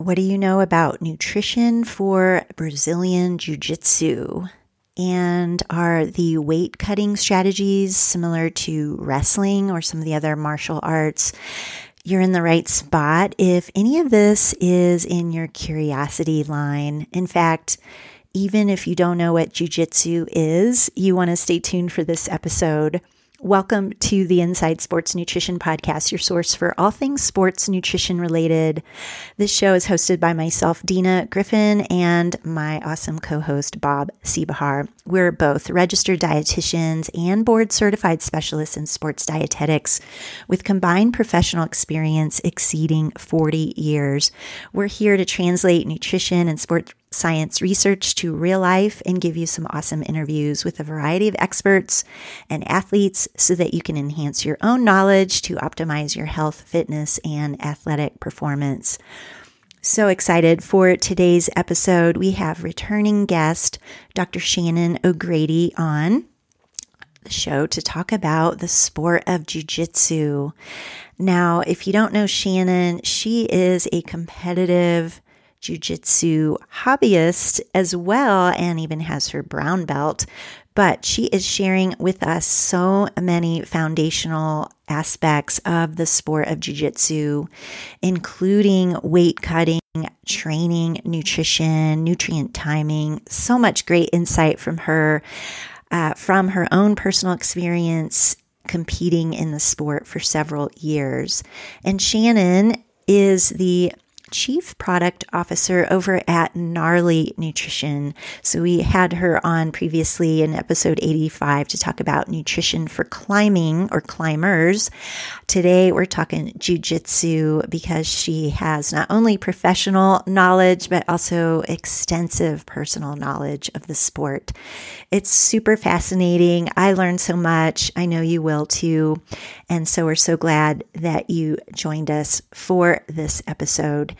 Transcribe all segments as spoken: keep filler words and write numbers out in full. What do you know about nutrition for Brazilian Jiu-Jitsu? And are the weight cutting strategies similar to wrestling or some of the other martial arts? You're in the right spot if any of this is in your curiosity line. In fact, even if you don't know what jiu-jitsu is, you want to stay tuned for this episode. Welcome to the Inside Sports Nutrition Podcast, your source for all things sports nutrition related. This show is hosted by myself, Dina Griffin, and my awesome co-host, Bob Sebahar. We're both registered dietitians and board certified specialists in sports dietetics with combined professional experience exceeding forty years. We're here to translate nutrition and sports science research to real life and give you some awesome interviews with a variety of experts and athletes so that you can enhance your own knowledge to optimize your health, fitness, and athletic performance. So excited for today's episode. We have returning guest Doctor Shannon O'Grady on the show to talk about the sport of jiu-jitsu. Now, if you don't know Shannon, she is a competitive jiu-jitsu hobbyist as well, and even has her brown belt, but she is sharing with us so many foundational aspects of the sport of jiu-jitsu, including weight cutting, training, nutrition, nutrient timing, so much great insight from her, uh, from her own personal experience competing in the sport for several years. And Shannon is the Chief Product Officer over at Gnarly Nutrition. So we had her on previously in episode eighty-five to talk about nutrition for climbing or climbers. Today we're talking jiu-jitsu because she has not only professional knowledge, but also extensive personal knowledge of the sport. It's super fascinating. I learned so much. I know you will too. And so we're so glad that you joined us for this episode.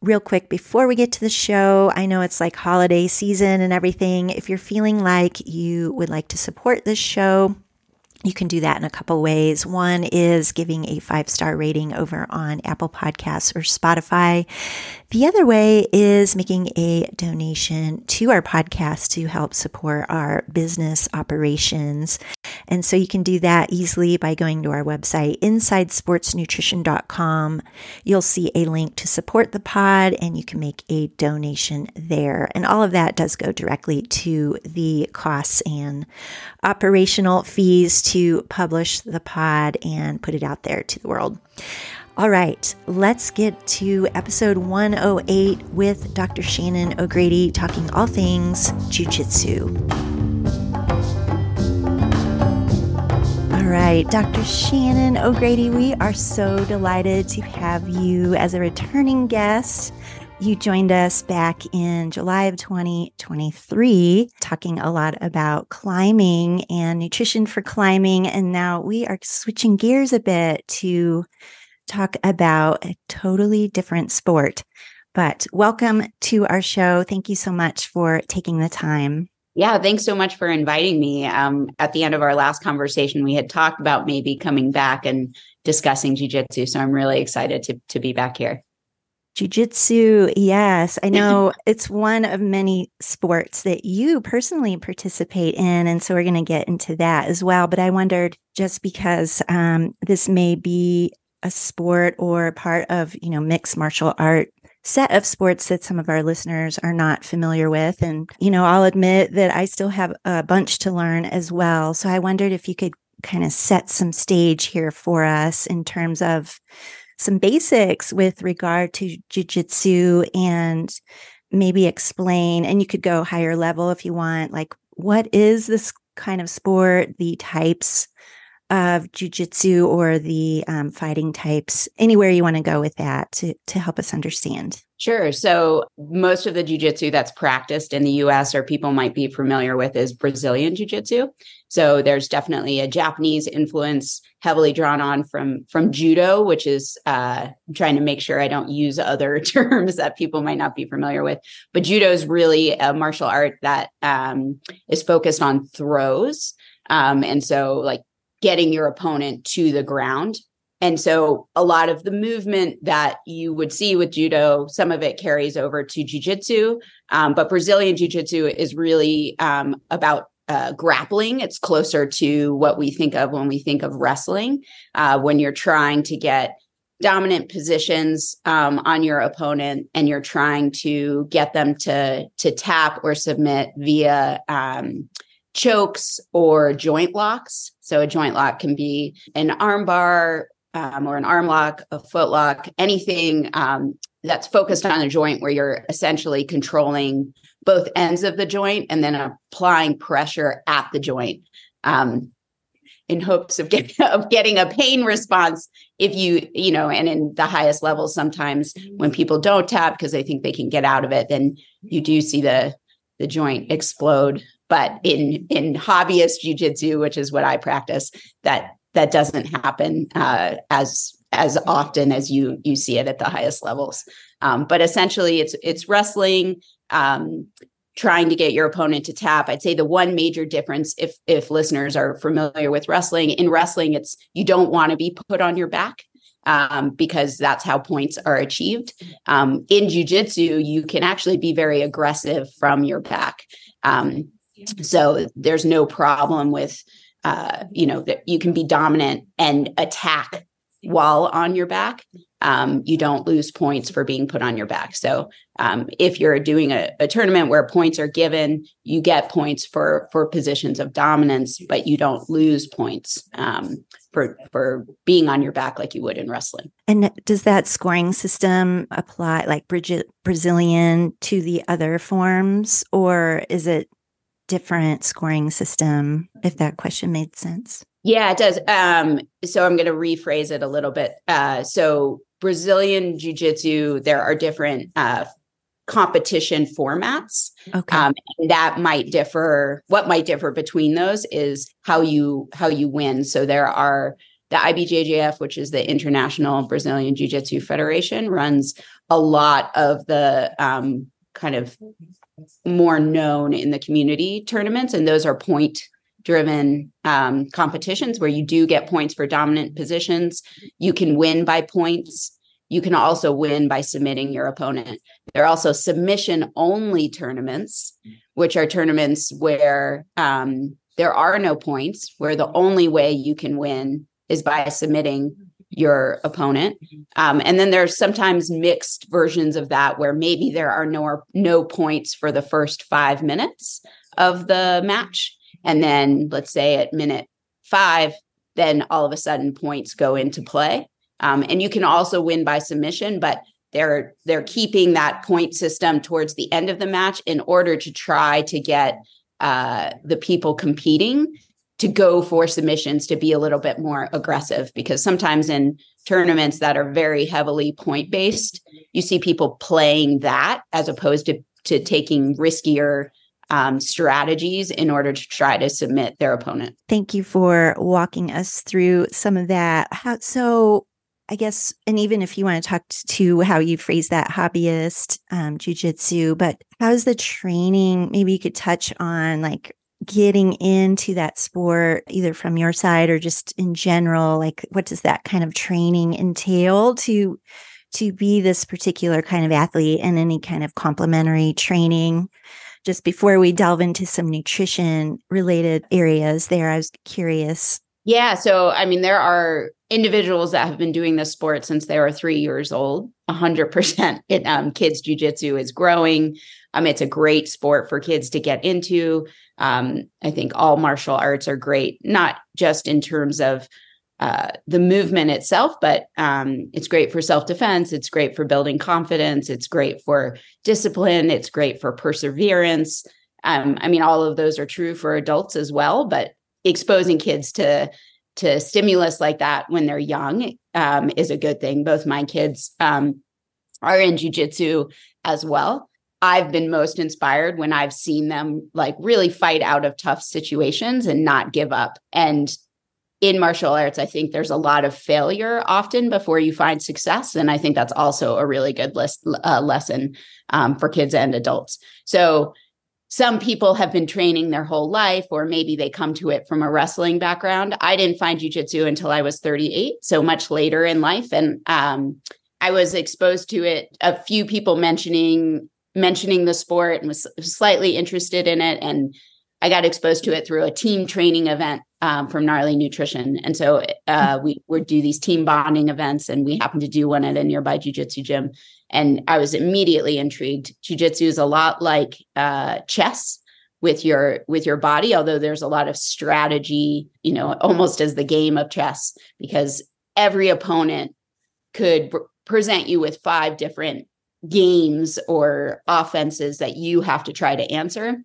Real quick, before we get to the show, I know it's like holiday season and everything. If you're feeling like you would like to support this show, you can do that in a couple ways. One is giving a five-star rating over on Apple Podcasts or Spotify. The other way is making a donation to our podcast to help support our business operations. And so you can do that easily by going to our website, inside sports nutrition dot com. You'll see a link to support the pod, and you can make a donation there. And all of that does go directly to the costs and operational fees to publish the pod and put it out there to the world. All right, let's get to episode one oh eight with Doctor Shannon O'Grady talking all things jiu-jitsu. All right, Doctor Shannon O'Grady, we are so delighted to have you as a returning guest. You joined us back in July of twenty twenty-three, talking a lot about climbing and nutrition for climbing. And now we are switching gears a bit to talk about a totally different sport. But welcome to our show. Thank you so much for taking the time. Yeah, thanks so much for inviting me. Um, at the end of our last conversation, we had talked about maybe coming back and discussing jiu-jitsu. So I'm really excited to, to be back here. Jiu-jitsu, yes. I know it's one of many sports that you personally participate in, and so we're going to get into that as well. But I wondered, just because um, this may be a sport or part of, you know, mixed martial art set of sports that some of our listeners are not familiar with. And, you know, I'll admit that I still have a bunch to learn as well. So I wondered if you could kind of set some stage here for us in terms of some basics with regard to jiu-jitsu, and maybe explain, and you could go higher level if you want, like what is this kind of sport, the types of jiu-jitsu or the um, fighting types, anywhere you want to go with that to, to help us understand. Sure. So most of the jiu-jitsu that's practiced in the U S or people might be familiar with is Brazilian jiu-jitsu. So there's definitely a Japanese influence heavily drawn on from, from judo, which is uh, I'm trying to make sure I don't use other terms that people might not be familiar with. But judo is really a martial art that um, is focused on throws. Um, and so like getting your opponent to the ground. And so a lot of the movement that you would see with judo, some of it carries over to jiu-jitsu, um, but Brazilian jiu-jitsu is really um, about uh, grappling. It's closer to what we think of when we think of wrestling, uh, when you're trying to get dominant positions um, on your opponent and you're trying to get them to, to tap or submit via um, chokes or joint locks. So a joint lock can be an arm bar, Um, or an arm lock, a foot lock, anything um, that's focused on a joint where you're essentially controlling both ends of the joint and then applying pressure at the joint um, in hopes of, get, of getting a pain response. If you, you know, and in the highest levels, sometimes when people don't tap because they think they can get out of it, then you do see the the joint explode. But in in hobbyist jiu-jitsu, which is what I practice, that that doesn't happen uh, as as often as you you see it at the highest levels. Um, but essentially, it's it's wrestling, um, trying to get your opponent to tap. I'd say the one major difference, if if listeners are familiar with wrestling, in wrestling, it's you don't want to be put on your back um, because that's how points are achieved. Um, in jiu-jitsu, you can actually be very aggressive from your back. Um, so there's no problem with Uh, you know, that you can be dominant and attack while on your back. Um, you don't lose points for being put on your back. So um, if you're doing a, a tournament where points are given, you get points for for positions of dominance, but you don't lose points um, for for being on your back like you would in wrestling. And does that scoring system apply, like Brazilian, to the other forms, or is it different scoring system, if that question made sense? Yeah, it does. Um, so I'm going to rephrase it a little bit. Uh, so Brazilian Jiu-Jitsu, there are different uh, competition formats. Okay. Um, and that might differ. What might differ between those is how you how you win. So there are the I B J J F, which is the International Brazilian Jiu-Jitsu Federation, runs a lot of the um, kind of more known in the community tournaments. And those are point driven um, competitions where you do get points for dominant positions. You can win by points. You can also win by submitting your opponent. There are also submission only tournaments, which are tournaments where um, there are no points, where the only way you can win is by submitting your opponent. Um, and then there's sometimes mixed versions of that where maybe there are no, no points for the first five minutes of the match. And then let's say at minute five, then all of a sudden points go into play. Um, and you can also win by submission, but they're, they're keeping that point system towards the end of the match in order to try to get uh, the people competing to go for submissions, to be a little bit more aggressive, because sometimes in tournaments that are very heavily point-based, you see people playing that as opposed to, to taking riskier um, strategies in order to try to submit their opponent. Thank you for walking us through some of that. How, so I guess, and even if you want to talk to how you phrase that hobbyist um, jiu-jitsu, but how's the training? Maybe you could touch on like getting into that sport, either from your side or just in general, like what does that kind of training entail to to be this particular kind of athlete, and any kind of complementary training? Just before we delve into some nutrition related areas there, I was curious. Yeah. So, I mean, there are individuals that have been doing this sport since they were three years old. one hundred percent it, um, kids' jiu-jitsu is growing. Um, it's a great sport for kids to get into. Um, I think all martial arts are great, not just in terms of uh, the movement itself, but um, it's great for self-defense. It's great for building confidence. It's great for discipline. It's great for perseverance. Um, I mean, all of those are true for adults as well, but exposing kids to to stimulus like that when they're young um, is a good thing. Both my kids um, are in jiu-jitsu as well. I've been most inspired when I've seen them like really fight out of tough situations and not give up. And in martial arts, I think there's a lot of failure often before you find success. And I think that's also a really good list, uh, lesson um, for kids and adults. So some people have been training their whole life, or maybe they come to it from a wrestling background. I didn't find jiu-jitsu until I was thirty-eight, so much later in life. And um, I was exposed to it, a few people mentioning mentioning the sport, and was slightly interested in it. And I got exposed to it through a team training event um, from Gnarly Nutrition. And so uh, we would do these team bonding events, and we happened to do one at a nearby jiu-jitsu gym. And I was immediately intrigued. Jiu-jitsu is a lot like uh, chess with your with your body, although there's a lot of strategy, you know, almost as the game of chess, because every opponent could pr- present you with five different games or offenses that you have to try to answer.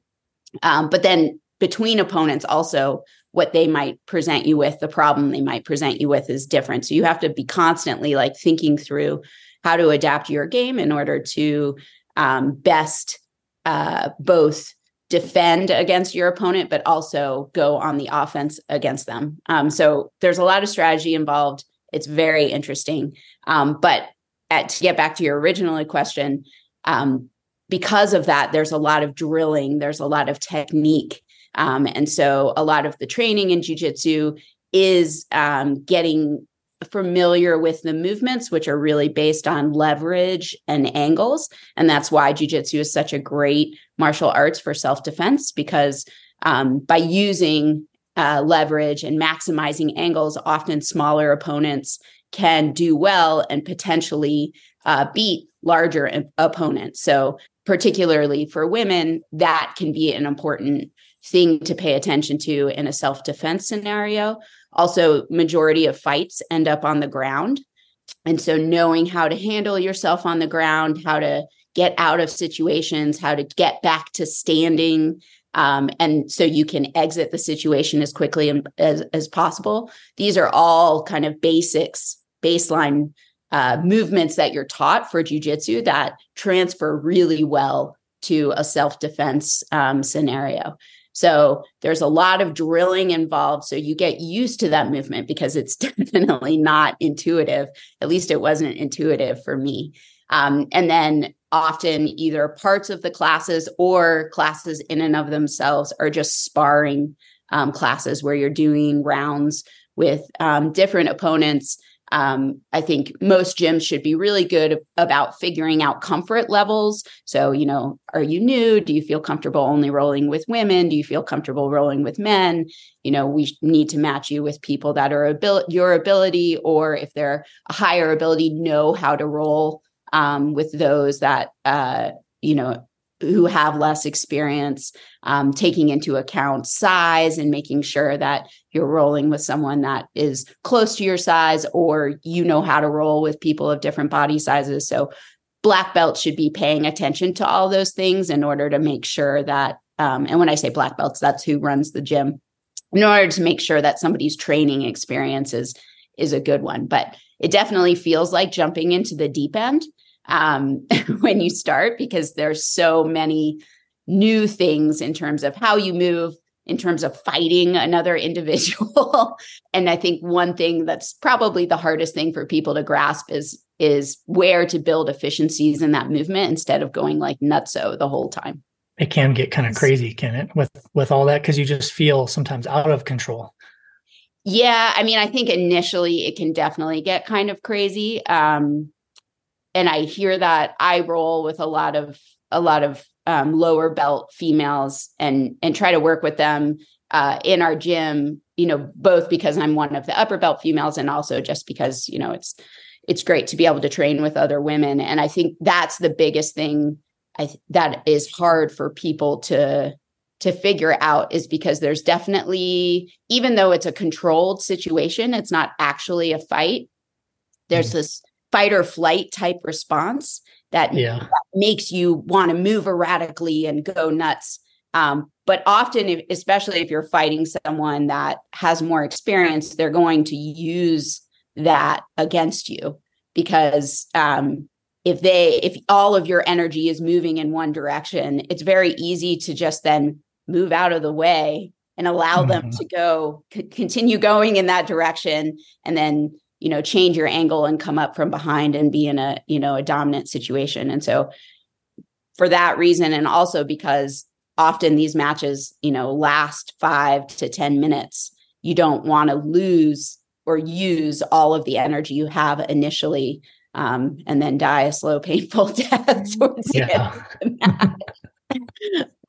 Um, but then between opponents, also what they might present you with, the problem they might present you with is different. So you have to be constantly like thinking through how to adapt your game in order to um, best uh, both defend against your opponent, but also go on the offense against them. Um, so there's a lot of strategy involved. It's very interesting. Um, but at, to get back to your original question, um, because of that, there's a lot of drilling. There's a lot of technique. Um, and so a lot of the training in jiu-jitsu is um, getting familiar with the movements, which are really based on leverage and angles. And that's why jiu-jitsu is such a great martial arts for self-defense, because um, by using uh, leverage and maximizing angles, often smaller opponents can do well and potentially uh, beat larger imp- opponents. So particularly for women, that can be an important thing to pay attention to in a self-defense scenario. Also, majority of fights end up on the ground. And so knowing how to handle yourself on the ground, how to get out of situations, how to get back to standing, um, and so you can exit the situation as quickly as, as possible. These are all kind of basics, baseline uh, movements that you're taught for jiu-jitsu that transfer really well to a self-defense um, scenario. So there's a lot of drilling involved. So you get used to that movement, because it's definitely not intuitive. At least it wasn't intuitive for me. Um, and then often either parts of the classes or classes in and of themselves are just sparring um, classes where you're doing rounds with um, different opponents. Um, I think most gyms should be really good about figuring out comfort levels. So, you know, are you new? Do you feel comfortable only rolling with women? Do you feel comfortable rolling with men? You know, we need to match you with people that are abil- your ability, or if they're a higher ability, know how to roll um, with those that, uh, you know, who have less experience, um, taking into account size and making sure that you're rolling with someone that is close to your size, or you know how to roll with people of different body sizes. So black belts should be paying attention to all those things in order to make sure that, um, and when I say black belts, that's who runs the gym, in order to make sure that somebody's training experience is, is a good one. But it definitely feels like jumping into the deep end um, when you start, because there's so many new things in terms of how you move, in terms of fighting another individual. And I think one thing that's probably the hardest thing for people to grasp is, is where to build efficiencies in that movement instead of going like nutso the whole time. It can get kind of crazy, can it? With, with all that, because you just feel sometimes out of control. Yeah. I mean, I think initially it can definitely get kind of crazy. Um, And I hear that. I roll with a lot of a lot of um, lower belt females, and and try to work with them uh, in our gym. You know, both because I'm one of the upper belt females, and also just because, you know, it's it's great to be able to train with other women. And I think that's the biggest thing I th- that is hard for people to to figure out, is because there's definitely, even though it's a controlled situation, it's not actually a fight. There's mm-hmm. this fight or flight type response that, yeah. that makes you want to move erratically and go nuts. Um, but often, if, especially if you're fighting someone that has more experience, they're going to use that against you, because um, if they, if all of your energy is moving in one direction, it's very easy to just then move out of the way and allow mm-hmm. them to go, c- continue going in that direction. And then, you know, change your angle and come up from behind and be in a, you know, a dominant situation. And so for that reason, and also because often these matches, you know, last five to ten minutes. You don't want to lose or use all of the energy you have initially, um, and then die a slow, painful death towards yeah. the end.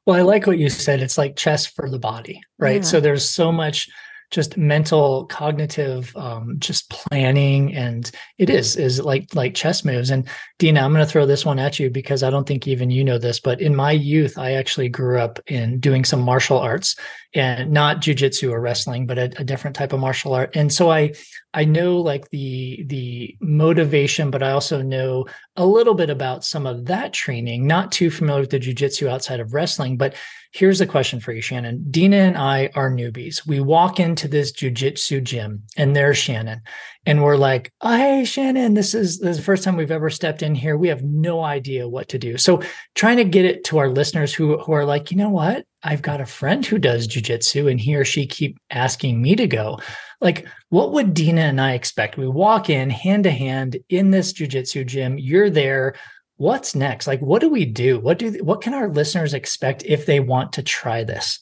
Well, I like what you said. It's like chess for the body, right? Yeah. So there's so much just mental, cognitive, um, just planning. And it is, is like, like chess moves. And Dina, I'm going to throw this one at you because I don't think even you know this, but in my youth, I actually grew up in doing some martial arts, and not jujitsu or wrestling, but a, a different type of martial art. And so I, I know like the, the motivation, but I also know a little bit about some of that training, not too familiar with the jujitsu outside of wrestling. But here's a question for you, Shannon. Dina and I are newbies. We walk into this jujitsu gym and there's Shannon. And we're like, oh, hey, Shannon, this is, this is the first time we've ever stepped in here. We have no idea what to do. So trying to get it to our listeners who, who are like, you know what? I've got a friend who does jujitsu and he or she keep asking me to go. Like, what would Dina and I expect? We walk in hand to hand in this jujitsu gym. You're there. What's next? Like, what do we do? What do, what can our listeners expect if they want to try this?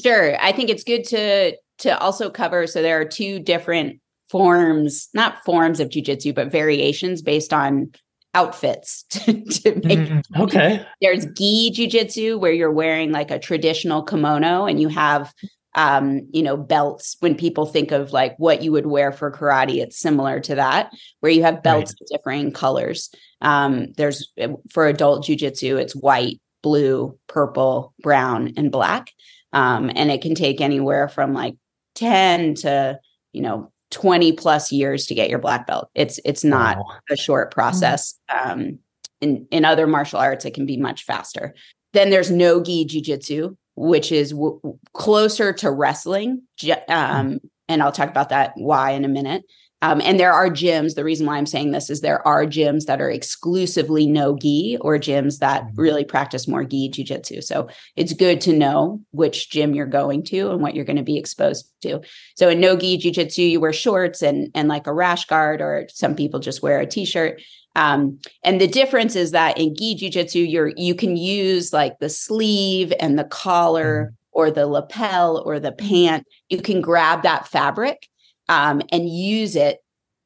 Sure. I think it's good to, to also cover. So there are two different forms, not forms of jujitsu, but variations based on outfits to, to make. Mm, okay. There's gi jujitsu, where you're wearing like a traditional kimono and you have, um, you know, belts. When people think of like what you would wear for karate, it's similar to that, where you have belts right. of differing colors. Um, there's, for adult jujitsu, it's white, blue, purple, brown, and black. Um, and it can take anywhere from like ten to, you know, twenty plus years to get your black belt. It's, it's not wow. a short process. Um, in, in other martial arts, it can be much faster. Then there's no gi jujitsu, which is w- closer to wrestling. Um, and I'll talk about that why in a minute. Um, and there are gyms. The reason why I'm saying this is there are gyms that are exclusively no gi, or gyms that really practice more gi jujitsu. So it's good to know which gym you're going to and what you're going to be exposed to. So in no gi jujitsu, you wear shorts and, and like a rash guard, or some people just wear a t-shirt. Um, and the difference is that in gi jujitsu, you're, you can use like the sleeve and the collar or the lapel or the pant. You can grab that fabric Um, and use it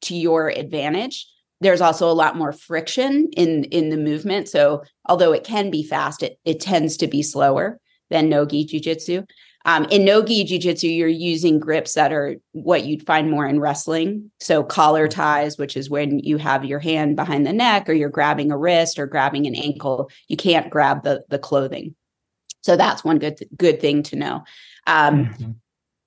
to your advantage. There's also a lot more friction in, in the movement. So although it can be fast, it, it tends to be slower than no-gi jiu-jitsu. Um, in no-gi jiu-jitsu, you're using grips that are what you'd find more in wrestling. So collar ties, which is when you have your hand behind the neck, or you're grabbing a wrist or grabbing an ankle. You can't grab the, the clothing. So that's one good, th- good thing to know. Um, mm-hmm.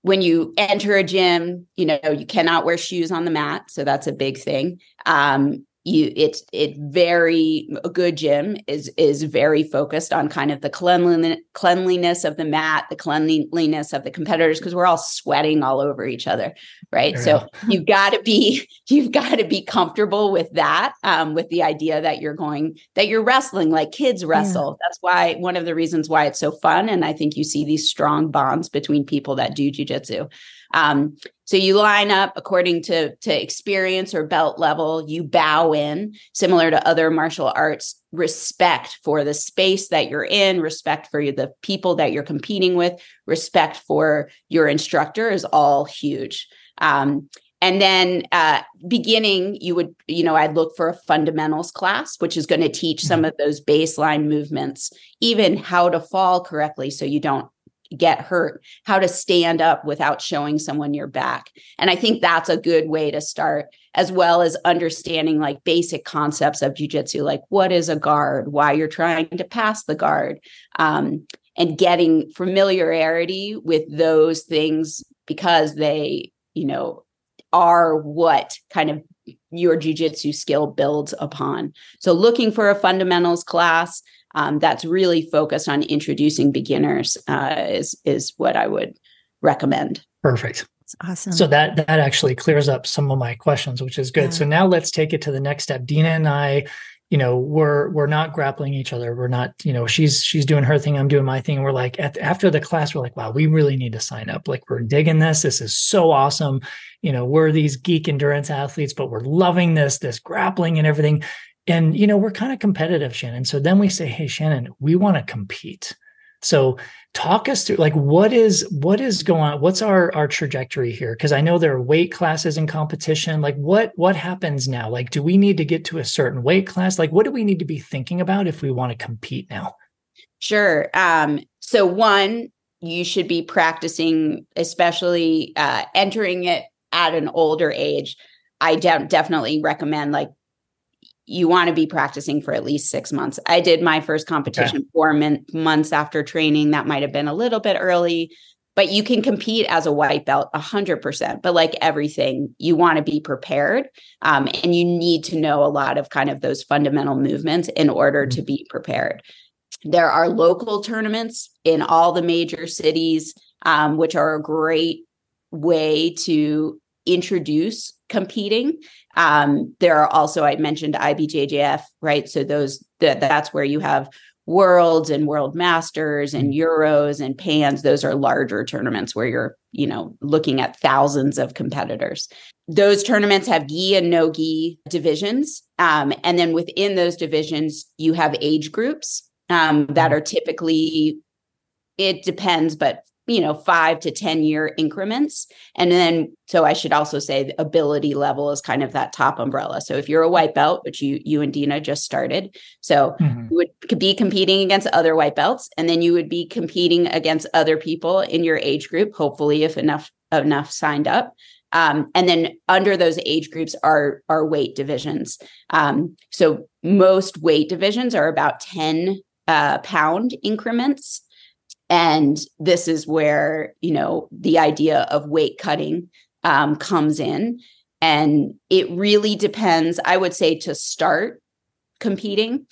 When you enter a gym, you know, you cannot wear shoes on the mat. So that's a big thing. Um, you, it's, it very, a good gym is, is very focused on kind of the cleanliness, cleanliness of the mat, the cleanliness of the competitors, because we're all sweating all over each other. Right. Fair so enough. you've got to be, you've got to be comfortable with that, um, with the idea that you're going, that you're wrestling like kids wrestle. Yeah. That's why, one of the reasons why it's so fun. And I think you see these strong bonds between people that do jujitsu. Um, so you line up according to, to experience or belt level, you bow in, similar to other martial arts, respect for the space that you're in, respect for the people that you're competing with, respect for your instructor is all huge. Um, and then, uh, beginning, you would, you know, I'd look for a fundamentals class, which is going to teach some of those baseline movements, even how to fall correctly, so you don't get hurt, how to stand up without showing someone your back. And I think that's a good way to start, as well as understanding like basic concepts of jiu-jitsu, like what is a guard, why you're trying to pass the guard, um, and getting familiarity with those things, because they, you know, are what kind of your jiu-jitsu skill builds upon. So looking for a fundamentals class, Um, that's really focused on introducing beginners, uh, is, is what I would recommend. Perfect. That's awesome. So that, that actually clears up some of my questions, which is good. Yeah. So now let's take it to the next step. Dina and I, you know, we're, we're not grappling each other. We're not, you know, she's, she's doing her thing, I'm doing my thing. And we're like, at, after the class, we're like, wow, we really need to sign up. Like, we're digging this. This is so awesome. You know, we're these geek endurance athletes, but we're loving this, this grappling and everything. And, you know, we're kind of competitive, Shannon. So then we say, hey, Shannon, we want to compete. So talk us through, like, what is, what is going on? What's our, our trajectory here? Cause I know there are weight classes in competition. Like what, what happens now? Like, do we need to get to a certain weight class? Like, what do we need to be thinking about if we want to compete now? Sure. Um, so one, you should be practicing, especially uh, entering it at an older age. I de- definitely recommend, like, you want to be practicing for at least six months. I did my first competition okay. four min- months after training. That might've been a little bit early, but you can compete as a white belt a hundred percent, but like everything, you want to be prepared. Um, and you need to know a lot of kind of those fundamental movements in order mm-hmm. to be prepared. There are local tournaments in all the major cities, um, which are a great way to introduce competing. Um, there are also, I mentioned I B J J F, right? So those th- that's where you have worlds and world masters and Euros and Pans. Those are larger tournaments where you're, you know, looking at thousands of competitors. Those tournaments have gi and no gi divisions. Um, and then within those divisions, you have age groups. Um, that are typically, it depends, but, you know, five to ten year increments. And then, so I should also say the ability level is kind of that top umbrella. So if you're a white belt, which you, you and Dina just started, so mm-hmm. you would be competing against other white belts, and then you would be competing against other people in your age group, hopefully if enough, enough signed up. Um, and then under those age groups are, are weight divisions. Um, so most weight divisions are about ten Uh, pound increments. And this is where, you know, the idea of weight cutting um, comes in. And it really depends. I would say to start competing,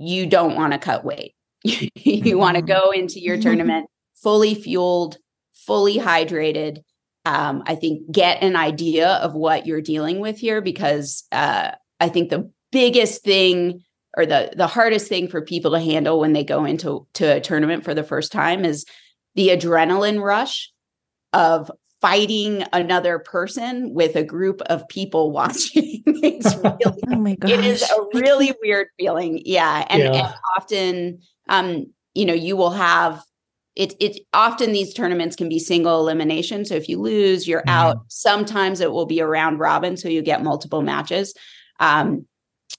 you don't want to cut weight. You want to go into your tournament fully fueled, fully hydrated. Um, I think get an idea of what you're dealing with here, because uh, I think the biggest thing or the the hardest thing for people to handle when they go into to a tournament for the first time is the adrenaline rush of fighting another person with a group of people watching. It's really, oh my gosh. It is a really weird feeling. Yeah. And, yeah. and often, um, you know, you will have, it, it often these tournaments can be single elimination. So if you lose, you're mm-hmm. out. Sometimes it will be a round robin, so you get multiple matches. Um,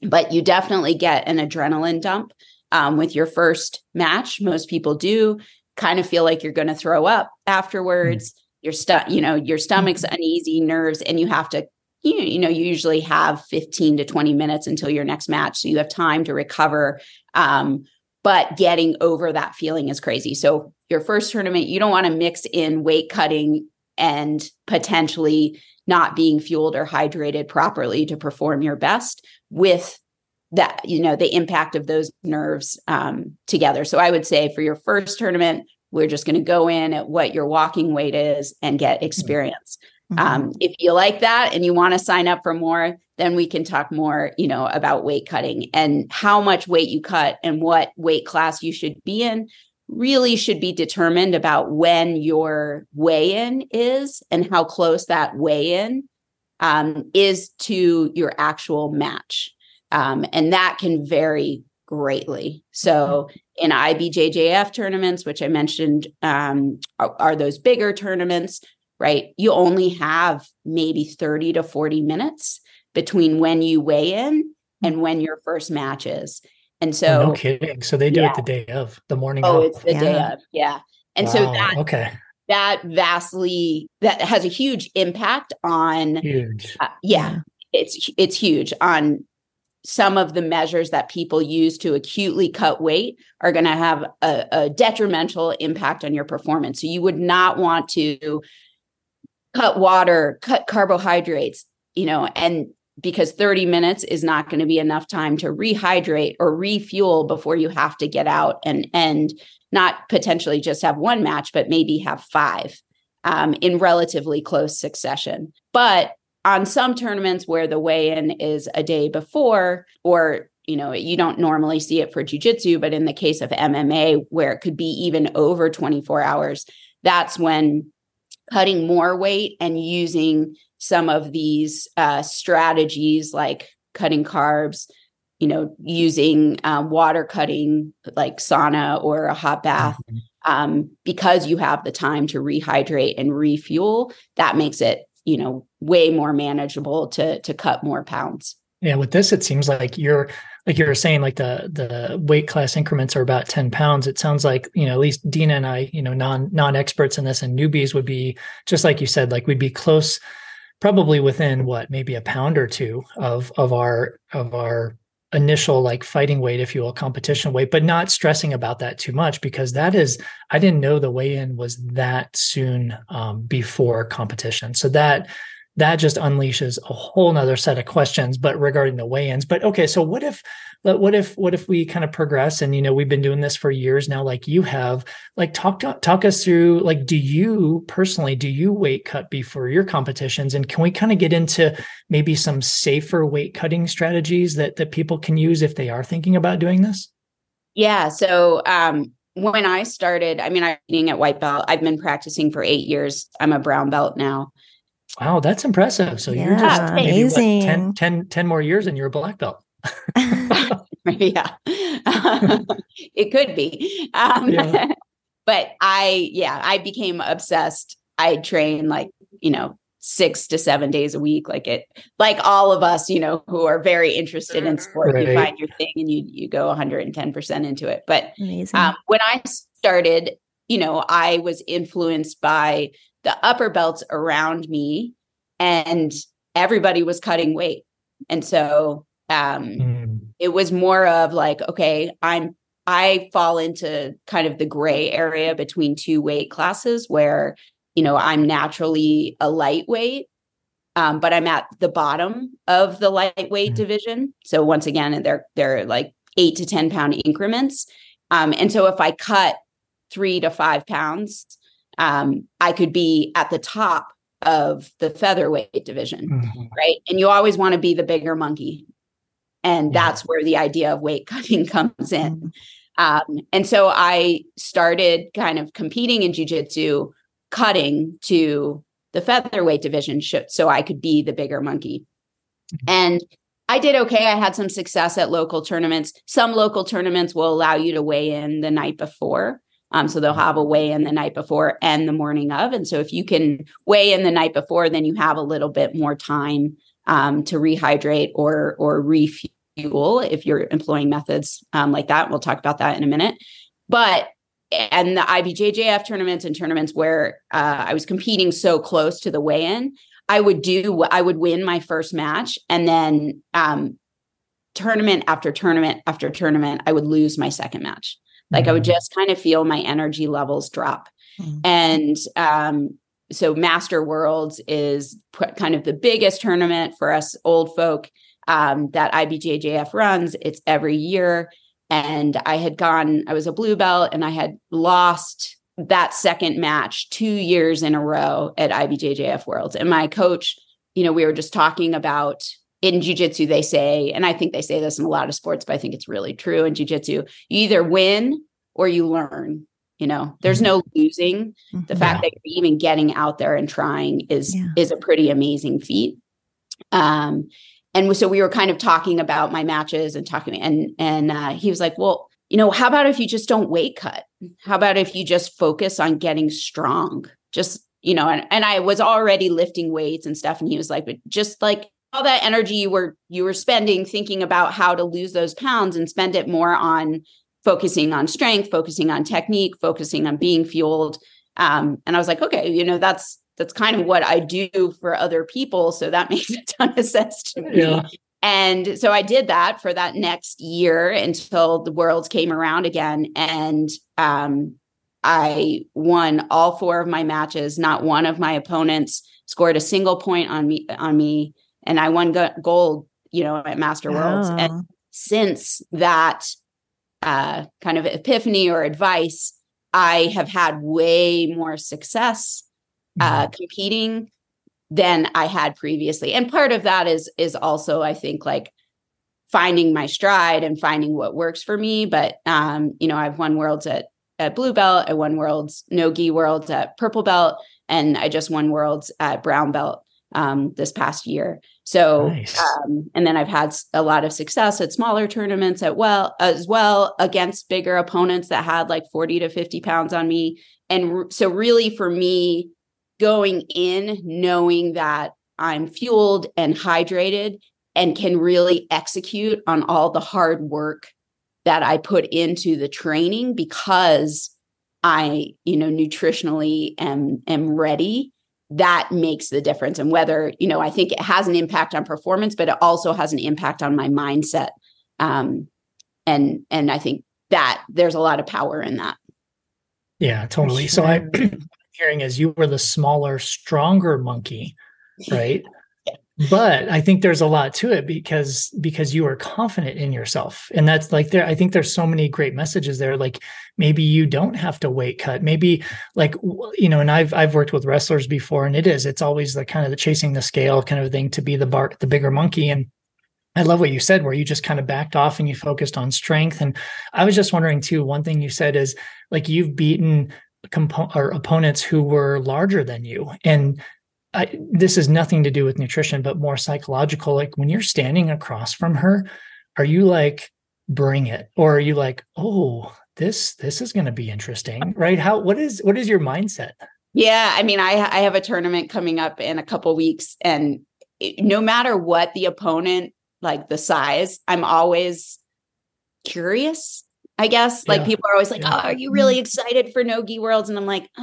But you definitely get an adrenaline dump um, with your first match. Most people do kind of feel like you're going to throw up afterwards. Your stu- you know, your stomach's uneasy, nerves, and you have to, you know, you know, you usually have fifteen to twenty minutes until your next match. So you have time to recover. Um, but getting over that feeling is crazy. So your first tournament, you don't want to mix in weight cutting and potentially not being fueled or hydrated properly to perform your best with that, you know, the impact of those nerves um, together. So I would say for your first tournament, we're just going to go in at what your walking weight is and get experience. Mm-hmm. Um, if you like that and you want to sign up for more, then we can talk more, you know, about weight cutting and how much weight you cut and what weight class you should be in. Really should be determined about when your weigh-in is and how close that weigh-in um, is to your actual match. Um, and that can vary greatly. So in I B J J F tournaments, which I mentioned um, are, are those bigger tournaments, right? You only have maybe thirty to forty minutes between when you weigh in and when your first match is. And so, oh, no kidding. So they do yeah. it the day of, the morning. Oh, of. It's the yeah. day of, yeah. And wow. so that okay. that vastly that has a huge impact on. Huge. Uh, yeah, it's it's huge on some of the measures that people use to acutely cut weight are going to have a, a detrimental impact on your performance. So you would not want to cut water, cut carbohydrates, you know, and. Because thirty minutes is not going to be enough time to rehydrate or refuel before you have to get out and and not potentially just have one match, but maybe have five um, in relatively close succession. But on some tournaments where the weigh-in is a day before, or you know, you don't normally see it for jiu-jitsu, but in the case of M M A, where it could be even over twenty-four hours, that's when cutting more weight and using some of these uh, strategies like cutting carbs, you know, using um, water cutting like sauna or a hot bath, um, because you have the time to rehydrate and refuel. That makes it, you know, way more manageable to to cut more pounds. Yeah, with this, it seems like you're like you were saying, like the the weight class increments are about ten pounds. It sounds like, you know, at least Dina and I, you know, non non experts in this and newbies would be just like you said, like we'd be close, probably within what, maybe a pound or two of of our of our initial like fighting weight, if you will, competition weight, but not stressing about that too much, because that is, I didn't know the weigh-in was that soon um, before competition. So that, that just unleashes a whole nother set of questions, but regarding the weigh-ins. But okay, so what if, what if, what if we kind of progress and, you know, we've been doing this for years now, like you have, like talk, talk, talk us through, like, do you personally, do you weight cut before your competitions? And can we kind of get into maybe some safer weight cutting strategies that, that people can use if they are thinking about doing this? Yeah. So, um, when I started, I mean, I'm eating at white belt, I've been practicing for eight years. I'm a brown belt now. Wow, that's impressive. So yeah, you're just amazing. Maybe, what, ten, ten, ten more years and you're a black belt. Yeah, it could be. Um, yeah. But I, yeah, I became obsessed. I train like, you know, six to seven days a week. Like it, like all of us, you know, who are very interested in sport, right. You find your thing and you, you go one hundred ten percent into it. But um, when I started, you know, I was influenced by the upper belts around me, and everybody was cutting weight. And so um, mm. it was more of like, okay, I'm, I fall into kind of the gray area between two weight classes where, you know, I'm naturally a lightweight, um, but I'm at the bottom of the lightweight mm. division. So once again, they're, they're like eight to ten pound increments. Um, and so if I cut three to five pounds, Um, I could be at the top of the featherweight division, mm-hmm. right? And you always want to be the bigger monkey. And yeah. that's where the idea of weight cutting comes in. Um, and so I started kind of competing in jiu-jitsu, cutting to the featherweight division so I could be the bigger monkey. Mm-hmm. And I did okay. I had some success at local tournaments. Some local tournaments will allow you to weigh in the night before. Um, so they'll have a weigh-in the night before and the morning of. And so if you can weigh in the night before, then you have a little bit more time um, to rehydrate or or refuel if you're employing methods um, like that. We'll talk about that in a minute. But and the I B J J F tournaments and tournaments where uh, I was competing so close to the weigh-in, I would do I would win my first match, and then um, tournament after tournament after tournament, I would lose my second match. Like I would just kind of feel my energy levels drop. Mm-hmm. And um, so Master Worlds is p- kind of the biggest tournament for us old folk um, that I B J J F runs. It's every year. And I had gone, I was a blue belt and I had lost that second match two years in a row at I B J J F Worlds. And my coach, you know, we were just talking about in jiu-jitsu, they say, and I think they say this in a lot of sports, but I think it's really true in jiu-jitsu, you either win or you learn, you know, there's no losing. Mm-hmm. The fact yeah. that you're even getting out there and trying is, yeah. is a pretty amazing feat. Um, and so we were kind of talking about my matches and talking and, and uh, he was like, well, you know, how about if you just don't weight cut? How about if you just focus on getting strong? Just, you know, and, and I was already lifting weights and stuff. And he was like, but just like, all that energy you were you were spending thinking about how to lose those pounds and spend it more on focusing on strength, focusing on technique, focusing on being fueled. Um, and I was like, okay, you know, that's that's kind of what I do for other people. So that makes a ton of sense to me. Yeah. And so I did that for that next year until the Worlds came around again. And um, I won all four of my matches. Not one of my opponents scored a single point on me on me. And I won go- gold, you know, at Master Worlds. Oh. And since that uh, kind of epiphany or advice, I have had way more success uh, mm-hmm. competing than I had previously. And part of that is is also, I think, like finding my stride and finding what works for me. But, um, you know, I've won Worlds at, at Blue Belt. I won Worlds, No-Gi Worlds at Purple Belt. And I just won Worlds at Brown Belt um, this past year. So, nice. um, and then I've had a lot of success at smaller tournaments at well, as well against bigger opponents that had like forty to fifty pounds on me. And re- so really for me going in, knowing that I'm fueled and hydrated and can really execute on all the hard work that I put into the training because I, you know, nutritionally am, am ready. That makes the difference. And whether, you know, I think it has an impact on performance, but it also has an impact on my mindset. Um, and, and I think that there's a lot of power in that. Yeah, totally. So I, I'm hearing as you were the smaller, stronger monkey, right? Yeah. But I think there's a lot to it because, because you are confident in yourself. And that's like there, I think there's so many great messages there. Like maybe you don't have to weight cut, maybe like, you know, and I've, I've worked with wrestlers before and it is, it's always the kind of the chasing the scale kind of thing to be the bark, the bigger monkey. And I love what you said, where you just kind of backed off and you focused on strength. And I was just wondering too, one thing you said is like, you've beaten comp- or opponents who were larger than you. And I, this is nothing to do with nutrition, but more psychological. Like when you're standing across from her, are you like, bring it? Or are you like, oh, this, this is going to be interesting, right? How, what is, what is your mindset? Yeah. I mean, I, I have a tournament coming up in a couple weeks and it, no matter what the opponent, like the size, I'm always curious, I guess. Like yeah. people are always like, yeah. oh, are you really excited for No-Gi Worlds? And I'm like, uh,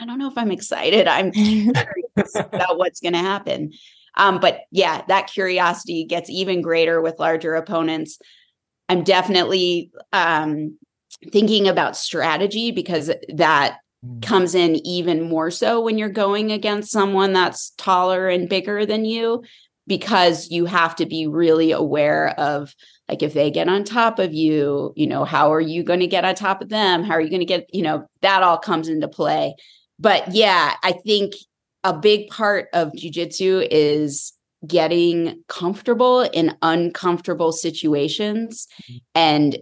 I don't know if I'm excited. I'm curious about what's going to happen. Um, but yeah, that curiosity gets even greater with larger opponents. I'm definitely um, thinking about strategy because that mm. comes in even more so when you're going against someone that's taller and bigger than you. Because you have to be really aware of, like, if they get on top of you, you know, how are you going to get on top of them? How are you going to get, you know, that all comes into play. But yeah, I think a big part of jiu-jitsu is getting comfortable in uncomfortable situations and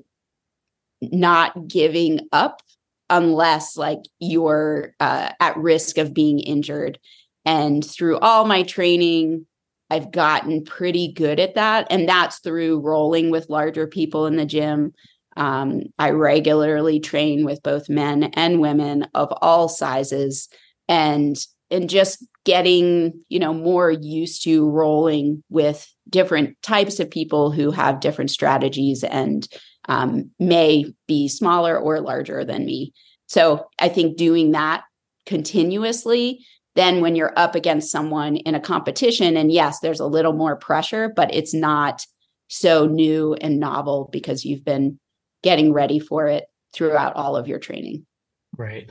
not giving up unless like you're uh, at risk of being injured. And through all my training, I've gotten pretty good at that. And that's through rolling with larger people in the gym. Um, I regularly train with both men and women of all sizes and, and just getting, you know, more used to rolling with different types of people who have different strategies and um, may be smaller or larger than me. So I think doing that continuously. Then when you're up against someone in a competition, and yes, there's a little more pressure, but it's not so new and novel because you've been getting ready for it throughout all of your training. Right.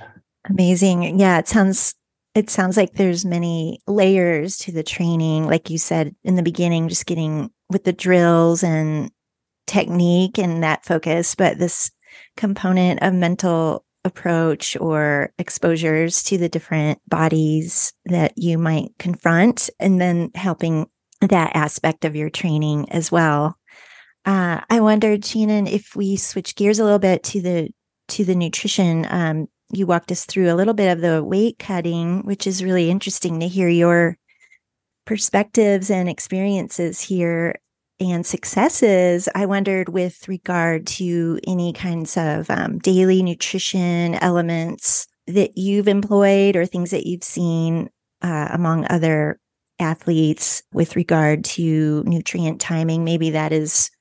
Amazing. Yeah, it sounds it sounds like there's many layers to the training. Like you said in the beginning, just getting with the drills and technique and that focus, but this component of mental approach or exposures to the different bodies that you might confront, and then helping that aspect of your training as well. Uh, I wondered, Shannon, if we switch gears a little bit to the to the nutrition, um, you walked us through a little bit of the weight cutting, which is really interesting to hear your perspectives and experiences here and successes. I wondered with regard to any kinds of um, daily nutrition elements that you've employed or things that you've seen uh, among other athletes with regard to nutrient timing. Maybe that is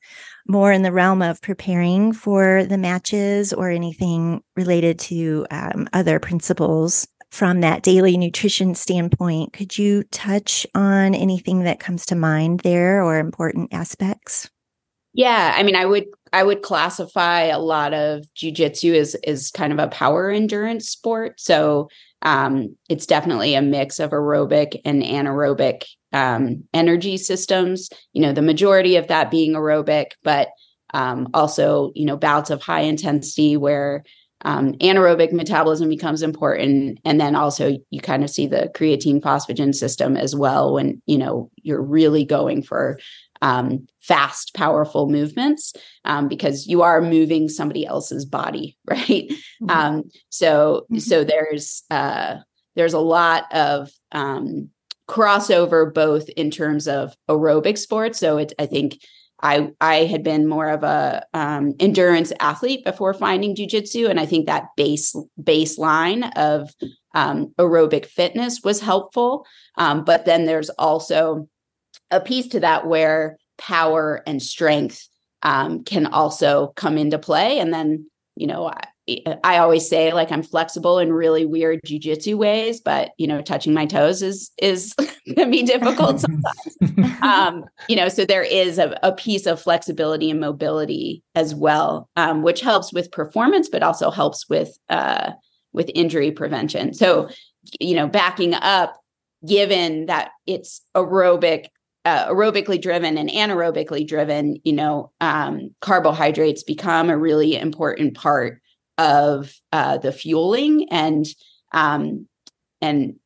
more in the realm of preparing for the matches or anything related to um, other principles from that daily nutrition standpoint. Could you touch on anything that comes to mind there or important aspects? Yeah. I mean, I would, I would classify a lot of jiu-jitsu as, as kind of a power endurance sport. So um, it's definitely a mix of aerobic and anaerobic um, energy systems, you know, the majority of that being aerobic, but um, also, you know, bouts of high intensity where Um, anaerobic metabolism becomes important. And then also you kind of see the creatine phosphagen system as well when, you know, you're really going for um, fast, powerful movements um, because you are moving somebody else's body, right? Mm-hmm. Um, so, mm-hmm. so there's, uh, there's a lot of um, crossover both in terms of aerobic sports. So it, I think I I had been more of a um, endurance athlete before finding jiu-jitsu. And I think that base baseline of um, aerobic fitness was helpful. Um, but then there's also a piece to that where power and strength um, can also come into play. And then, you know, I, I always say like I'm flexible in really weird jiu-jitsu ways, but, you know, touching my toes is, is can be difficult sometimes. um, you know, so there is a, a piece of flexibility and mobility as well, um, which helps with performance, but also helps with, uh, with injury prevention. So, you know, backing up, given that it's aerobic, uh, aerobically driven and anaerobically driven, you know, um, carbohydrates become a really important part of uh, the fueling and um, and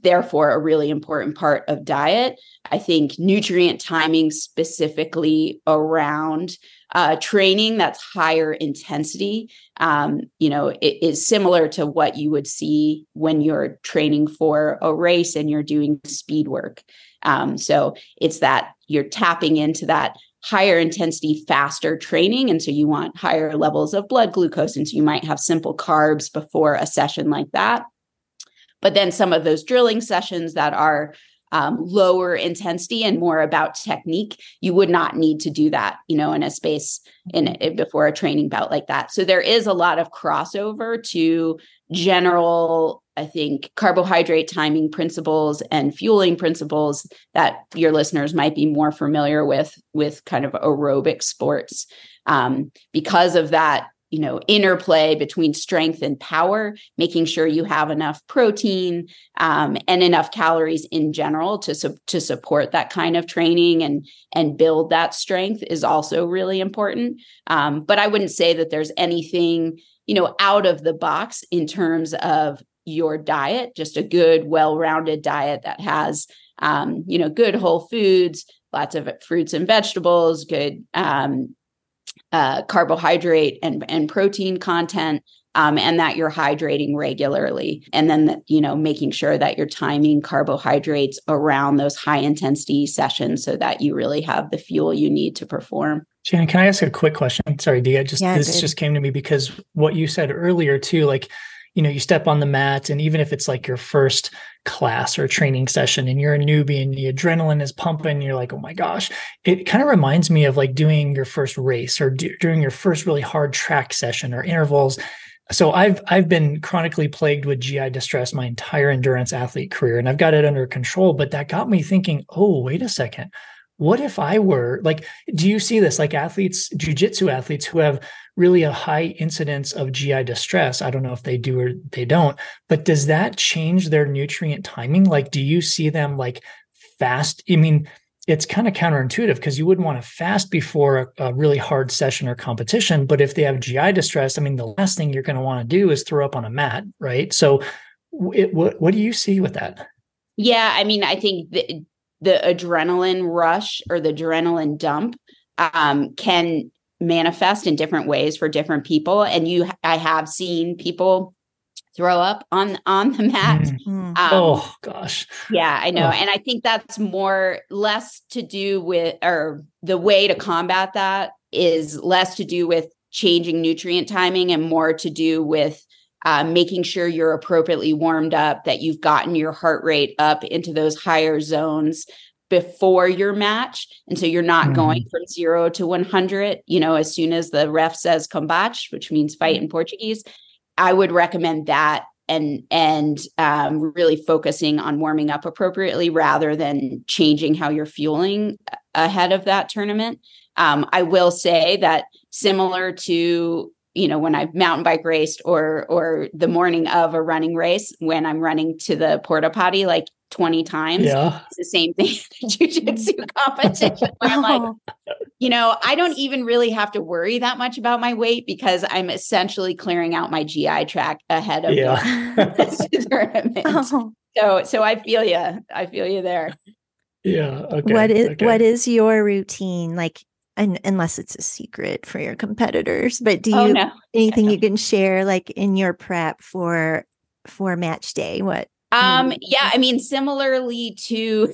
therefore a really important part of diet. I think nutrient timing specifically around uh, training that's higher intensity, um, you know, it is similar to what you would see when you're training for a race and you're doing speed work. Um, so it's that you're tapping into that higher intensity, faster training. And so you want higher levels of blood glucose. And so you might have simple carbs before a session like that. But then some of those drilling sessions that are um, lower intensity and more about technique, you would not need to do that, you know, in a space in a, before a training bout like that. So there is a lot of crossover to general, I think, carbohydrate timing principles and fueling principles that your listeners might be more familiar with, with kind of aerobic sports. Um, because of that, you know, interplay between strength and power, making sure you have enough protein um, and enough calories in general to su- to support that kind of training and and build that strength is also really important. Um, but I wouldn't say that there's anything, you know, out of the box in terms of your diet. Just a good, well-rounded diet that has, um, you know, good whole foods, lots of fruits and vegetables, good um, uh, carbohydrate and, and protein content, um, and that you're hydrating regularly. And then, the, you know, making sure that you're timing carbohydrates around those high-intensity sessions so that you really have the fuel you need to perform. Shannon, can I ask a quick question? Sorry, Dia. Just yeah, this just came to me because what you said earlier too, like, you know, you step on the mat and even if it's like your first class or training session and you're a newbie and the adrenaline is pumping, you're like, oh my gosh, it kind of reminds me of like doing your first race or do, doing your first really hard track session or intervals. So I've, I've been chronically plagued with G I distress my entire endurance athlete career and I've got it under control, but that got me thinking, oh, wait a second. What if I were like, do you see this like athletes, jiu-jitsu athletes who have really a high incidence of G I distress? I don't know if they do or they don't, but does that change their nutrient timing? Like, do you see them like fast? I mean, it's kind of counterintuitive because you wouldn't want to fast before a, a really hard session or competition. But if they have G I distress, I mean, the last thing you're going to want to do is throw up on a mat, right? So it, what, what do you see with that? Yeah. I mean, I think the, the adrenaline rush or the adrenaline dump um, can manifest in different ways for different people. And you, I have seen people throw up on, on the mat. Mm-hmm. Um, oh gosh. Yeah, I know. Oh. And I think that's more less to do with, or the way to combat that is less to do with changing nutrient timing and more to do with Uh, making sure you're appropriately warmed up, that you've gotten your heart rate up into those higher zones before your match. And so you're not mm-hmm. going from zero to one hundred, you know, as soon as the ref says combate, which means fight in Portuguese. I would recommend that and, and um, really focusing on warming up appropriately rather than changing how you're fueling ahead of that tournament. Um, I will say that similar to you know, when I've mountain bike raced or or the morning of a running race, when I'm running to the porta potty like twenty times, yeah. It's the same thing in jiu-jitsu competition where I'm like, you know, I don't even really have to worry that much about my weight because I'm essentially clearing out my G I tract ahead of yeah. the tournament. Oh. So, so I feel you. I feel you there. Yeah. Okay. What is okay. What is your routine like? And unless it's a secret for your competitors, but do you oh, no. anything you can share like in your prep for for match day? What Um, yeah, I mean, similarly to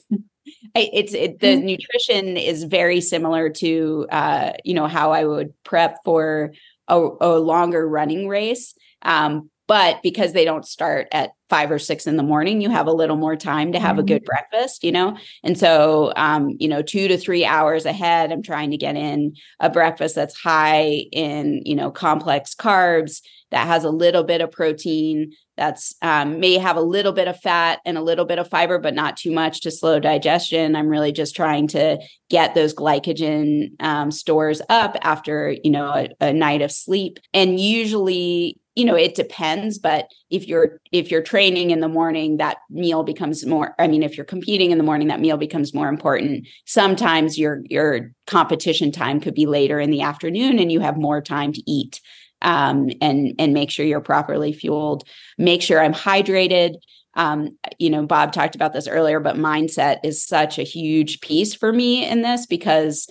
it's it, the nutrition is very similar to, uh, you know, how I would prep for a, a longer running race. Um, but because they don't start at five or six in the morning, you have a little more time to have a good breakfast, you know? And so, um, you know, two to three hours ahead, I'm trying to get in a breakfast that's high in, you know, complex carbs, that has a little bit of protein, that's um, may have a little bit of fat and a little bit of fiber, but not too much to slow digestion. I'm really just trying to get those glycogen um, stores up after, you know, a, a night of sleep. And usually, you know, it depends, but if you're, if you're training in the morning, that meal becomes more, I mean, if you're competing in the morning, that meal becomes more important. Sometimes your, your competition time could be later in the afternoon and you have more time to eat. Um, and, and make sure you're properly fueled, make sure I'm hydrated. Um, you know, Bob talked about this earlier, but mindset is such a huge piece for me in this because,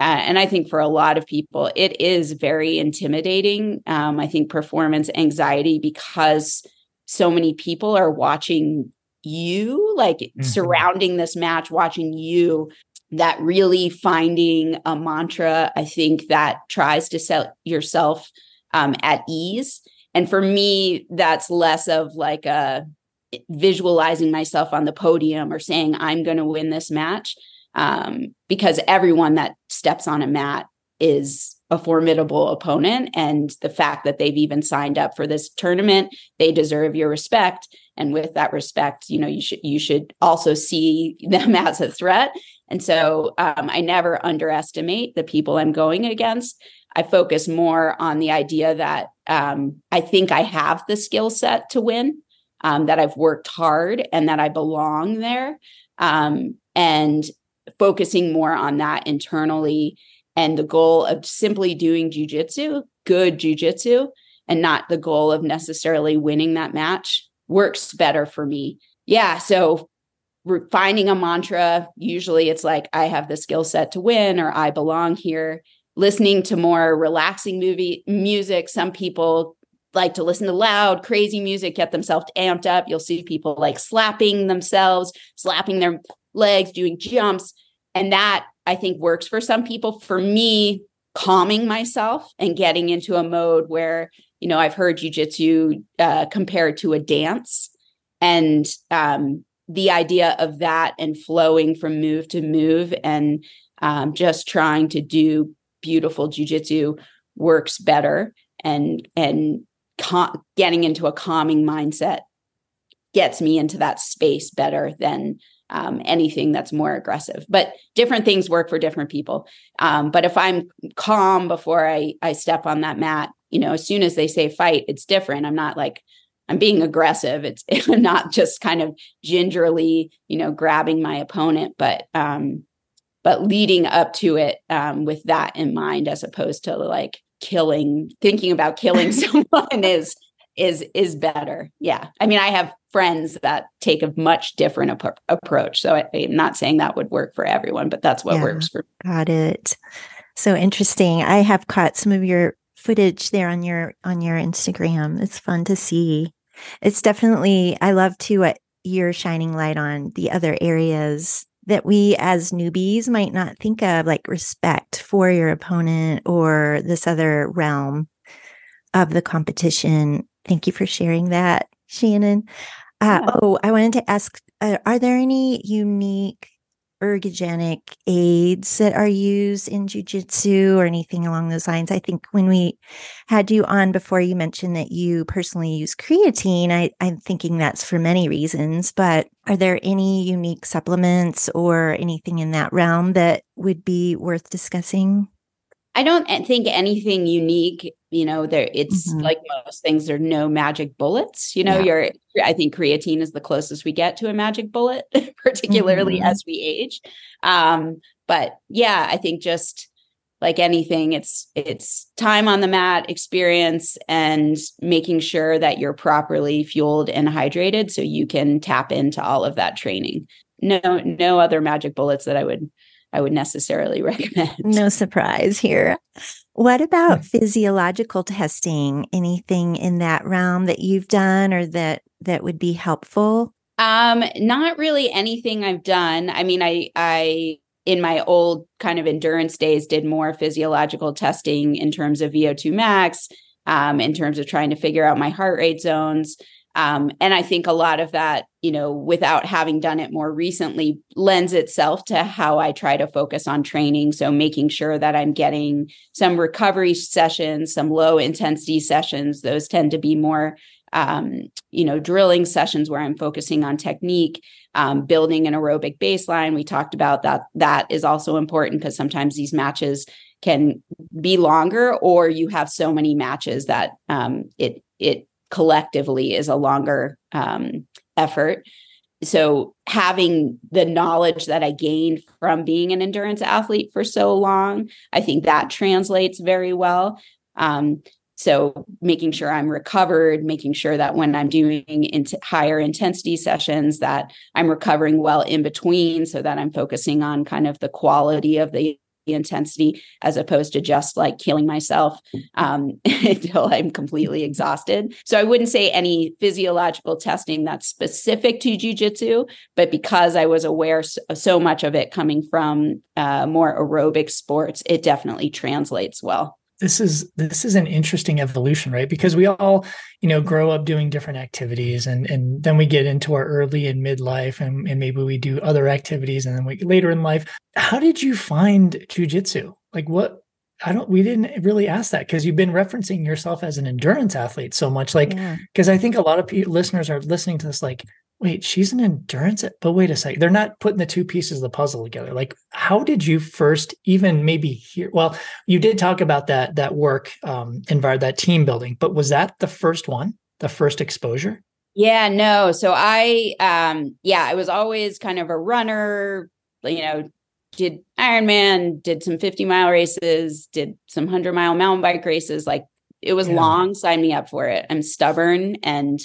uh, and I think for a lot of people, it is very intimidating. Um, I think performance anxiety, because so many people are watching you, like mm-hmm. surrounding this match, watching you, that really finding a mantra, I think that tries to set yourself Um, at ease. And for me, that's less of like a visualizing myself on the podium or saying, I'm going to win this match. Um, because everyone that steps on a mat is a formidable opponent. And the fact that they've even signed up for this tournament, they deserve your respect. And with that respect, you know, you should, you should also see them as a threat. And so um, I never underestimate the people I'm going against. I focus more on the idea that um, I think I have the skill set to win, um, that I've worked hard and that I belong there, um, and focusing more on that internally and the goal of simply doing jiu-jitsu, good jiu-jitsu, and not the goal of necessarily winning that match works better for me. Yeah, so we're finding a mantra, usually it's like, I have the skill set to win or I belong here. Listening to more relaxing movie music. Some people like to listen to loud, crazy music, get themselves amped up. You'll see people like slapping themselves, slapping their legs, doing jumps. And that I think works for some people. For me, calming myself and getting into a mode where, you know, I've heard jiu-jitsu uh, compared to a dance, and um, the idea of that and flowing from move to move and um, just trying to do beautiful jiu-jitsu works better, and and com- getting into a calming mindset gets me into that space better than um, anything that's more aggressive. But different things work for different people. Um, but if I'm calm before I I step on that mat, you know, as soon as they say fight, it's different. I'm not like I'm being aggressive. It's I'm not just kind of gingerly, you know, grabbing my opponent, but um, but leading up to it um, with that in mind, as opposed to like killing, thinking about killing someone is, is, is better. Yeah. I mean, I have friends that take a much different ap- approach. So I, I'm not saying that would work for everyone, but that's what yeah, works for me. Got it. So interesting. I have caught some of your footage there on your, on your Instagram. It's fun to see. It's definitely, I love too, what you're shining light on the other areas that we as newbies might not think of, like respect for your opponent or this other realm of the competition. Thank you for sharing that, Shannon. Uh, yeah. Oh, I wanted to ask, uh, are there any unique ergogenic aids that are used in jiu-jitsu or anything along those lines? I think when we had you on before, you mentioned that you personally use creatine. I, I'm thinking that's for many reasons, but are there any unique supplements or anything in that realm that would be worth discussing? I don't think anything unique, you know, there it's mm-hmm. like most things, there are no magic bullets, you know, yeah. you're, I think creatine is the closest we get to a magic bullet, particularly mm-hmm. as we age. Um, but yeah, I think just like anything, it's, it's time on the mat, experience, and making sure that you're properly fueled and hydrated so you can tap into all of that training. No, no other magic bullets that I would I would necessarily recommend. No surprise here. What about physiological testing? Anything in that realm that you've done or that that would be helpful? Um, not really anything I've done. I mean, I, I, in my old kind of endurance days, did more physiological testing in terms of V O two max, um, in terms of trying to figure out my heart rate zones. Um, and I think a lot of that, you know, without having done it more recently, lends itself to how I try to focus on training. So making sure that I'm getting some recovery sessions, some low intensity sessions. Those tend to be more, um, you know, drilling sessions where I'm focusing on technique, um, building an aerobic baseline. We talked about that. That is also important because sometimes these matches can be longer, or you have so many matches that um, it it collectively is a longer um, effort. So having the knowledge that I gained from being an endurance athlete for so long, I think that translates very well. Um, so making sure I'm recovered, making sure that when I'm doing into higher intensity sessions that I'm recovering well in between, so that I'm focusing on kind of the quality of the intensity as opposed to just like killing myself um, until I'm completely exhausted. So I wouldn't say any physiological testing that's specific to jiu-jitsu, but because I was aware so, so much of it coming from uh, more aerobic sports, it definitely translates well. This is, this is an interesting evolution, right? Because we all, you know, grow up doing different activities, and, and then we get into our early and midlife, and, and maybe we do other activities, and then we later in life. How did you find jiu-jitsu? Like what, I don't, we didn't really ask that, because you've been referencing yourself as an endurance athlete so much. Like, yeah. Cause I think a lot of pe- listeners are listening to this, like, wait, she's an endurance, but wait a second, they're not putting the two pieces of the puzzle together. Like, how did you first even maybe hear? Well, you did talk about that, that work, um, environment, that team building, but was that the first one, the first exposure? Yeah, no. So I, um, yeah, I was always kind of a runner, you know, did Ironman, did some fifty mile races, did some one hundred mile mountain bike races. Like, it was yeah. long, sign me up for it. I'm stubborn. And,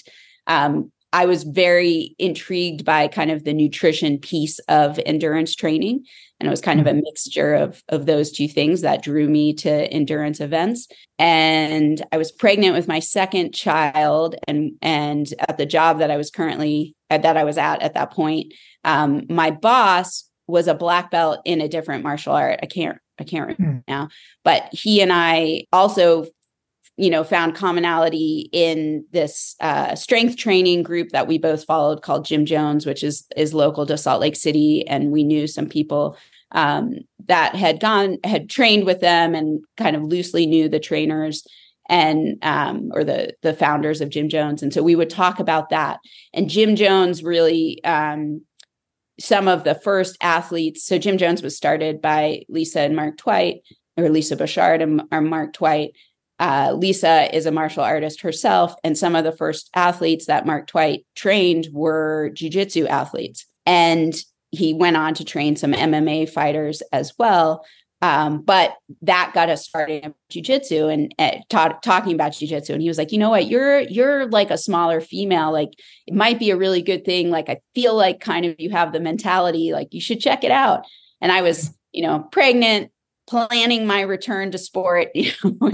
um, I was very intrigued by kind of the nutrition piece of endurance training. And it was kind of a mixture of, of those two things that drew me to endurance events. And I was pregnant with my second child, and, and at the job that I was currently at, that I was at, at that point, um, my boss was a black belt in a different martial art. I can't, I can't remember mm. now, but he and I also, you know, found commonality in this uh, strength training group that we both followed called Jim Jones, which is is local to Salt Lake City. And we knew some people um, that had gone, had trained with them, and kind of loosely knew the trainers and um, or the the founders of Jim Jones. And so we would talk about that. And Jim Jones really, um, some of the first athletes. So Jim Jones was started by Lisa and Mark Twight, or Lisa Bouchard and or Mark Twight. Uh, Lisa is a martial artist herself, and some of the first athletes that Mark Twight trained were jiu-jitsu athletes. And he went on to train some M M A fighters as well. Um, but that got us started in jiu-jitsu and uh, ta- talking about jiu-jitsu. And he was like, you know what, you're, you're like a smaller female. Like, it might be a really good thing. Like, I feel like kind of you have the mentality, like, you should check it out. And I was, you know, pregnant, planning my return to sport. You know,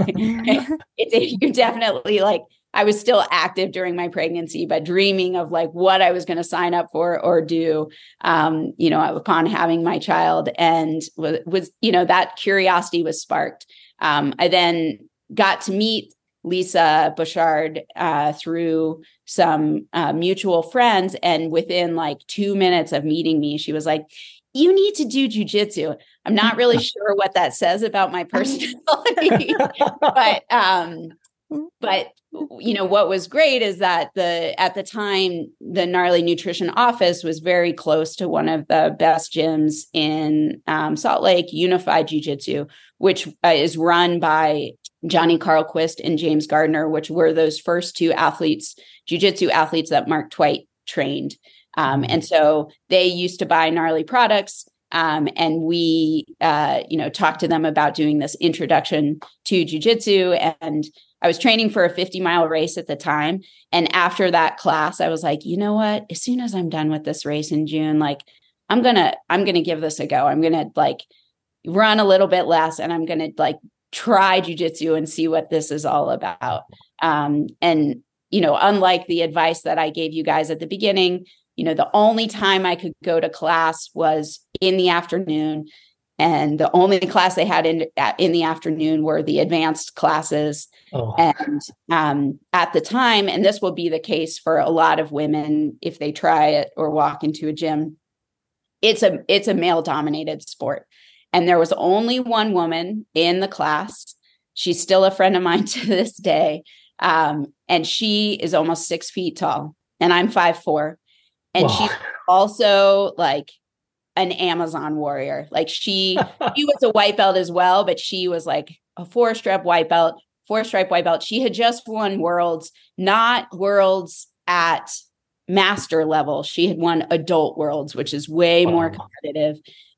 it's you definitely like, I was still active during my pregnancy, but dreaming of like what I was going to sign up for or do, um, you know, upon having my child. And was, was you know, that curiosity was sparked. Um, I then got to meet Lisa Bouchard uh, through some uh, mutual friends. And within like two minutes of meeting me, she was like, you need to do jiu-jitsu. I'm not really sure what that says about my personality, but, um, but, you know, what was great is that the, at the time, the Gnarly Nutrition office was very close to one of the best gyms in um, Salt Lake, Unified Jiu-Jitsu, which uh, is run by Johnny Carlquist and James Gardner, which were those first two athletes, jiu-jitsu athletes that Mark Twight trained. Um, and so they used to buy Gnarly products. Um, and we, uh, you know, talked to them about doing this introduction to jiu-jitsu. And I was training for a fifty mile race at the time. And after that class, I was like, you know what, as soon as I'm done with this race in June, like, I'm going to, I'm going to give this a go. I'm going to like run a little bit less, and I'm going to like try jiu-jitsu and see what this is all about. Um, and you know, unlike the advice that I gave you guys at the beginning, you know, the only time I could go to class was in the afternoon. And the only class they had in in the afternoon were the advanced classes. Oh. And um, at the time, and this will be the case for a lot of women if they try it or walk into a gym, it's a it's a male-dominated sport. And there was only one woman in the class. She's still a friend of mine to this day. Um, and she is almost six feet tall. And I'm five foot four. And wow. She's also like an Amazon warrior. Like she, she was a white belt as well, but she was like a four stripe white belt, four stripe white belt. She had just won worlds, not worlds at master level. She had won adult worlds, which is way wow. more competitive.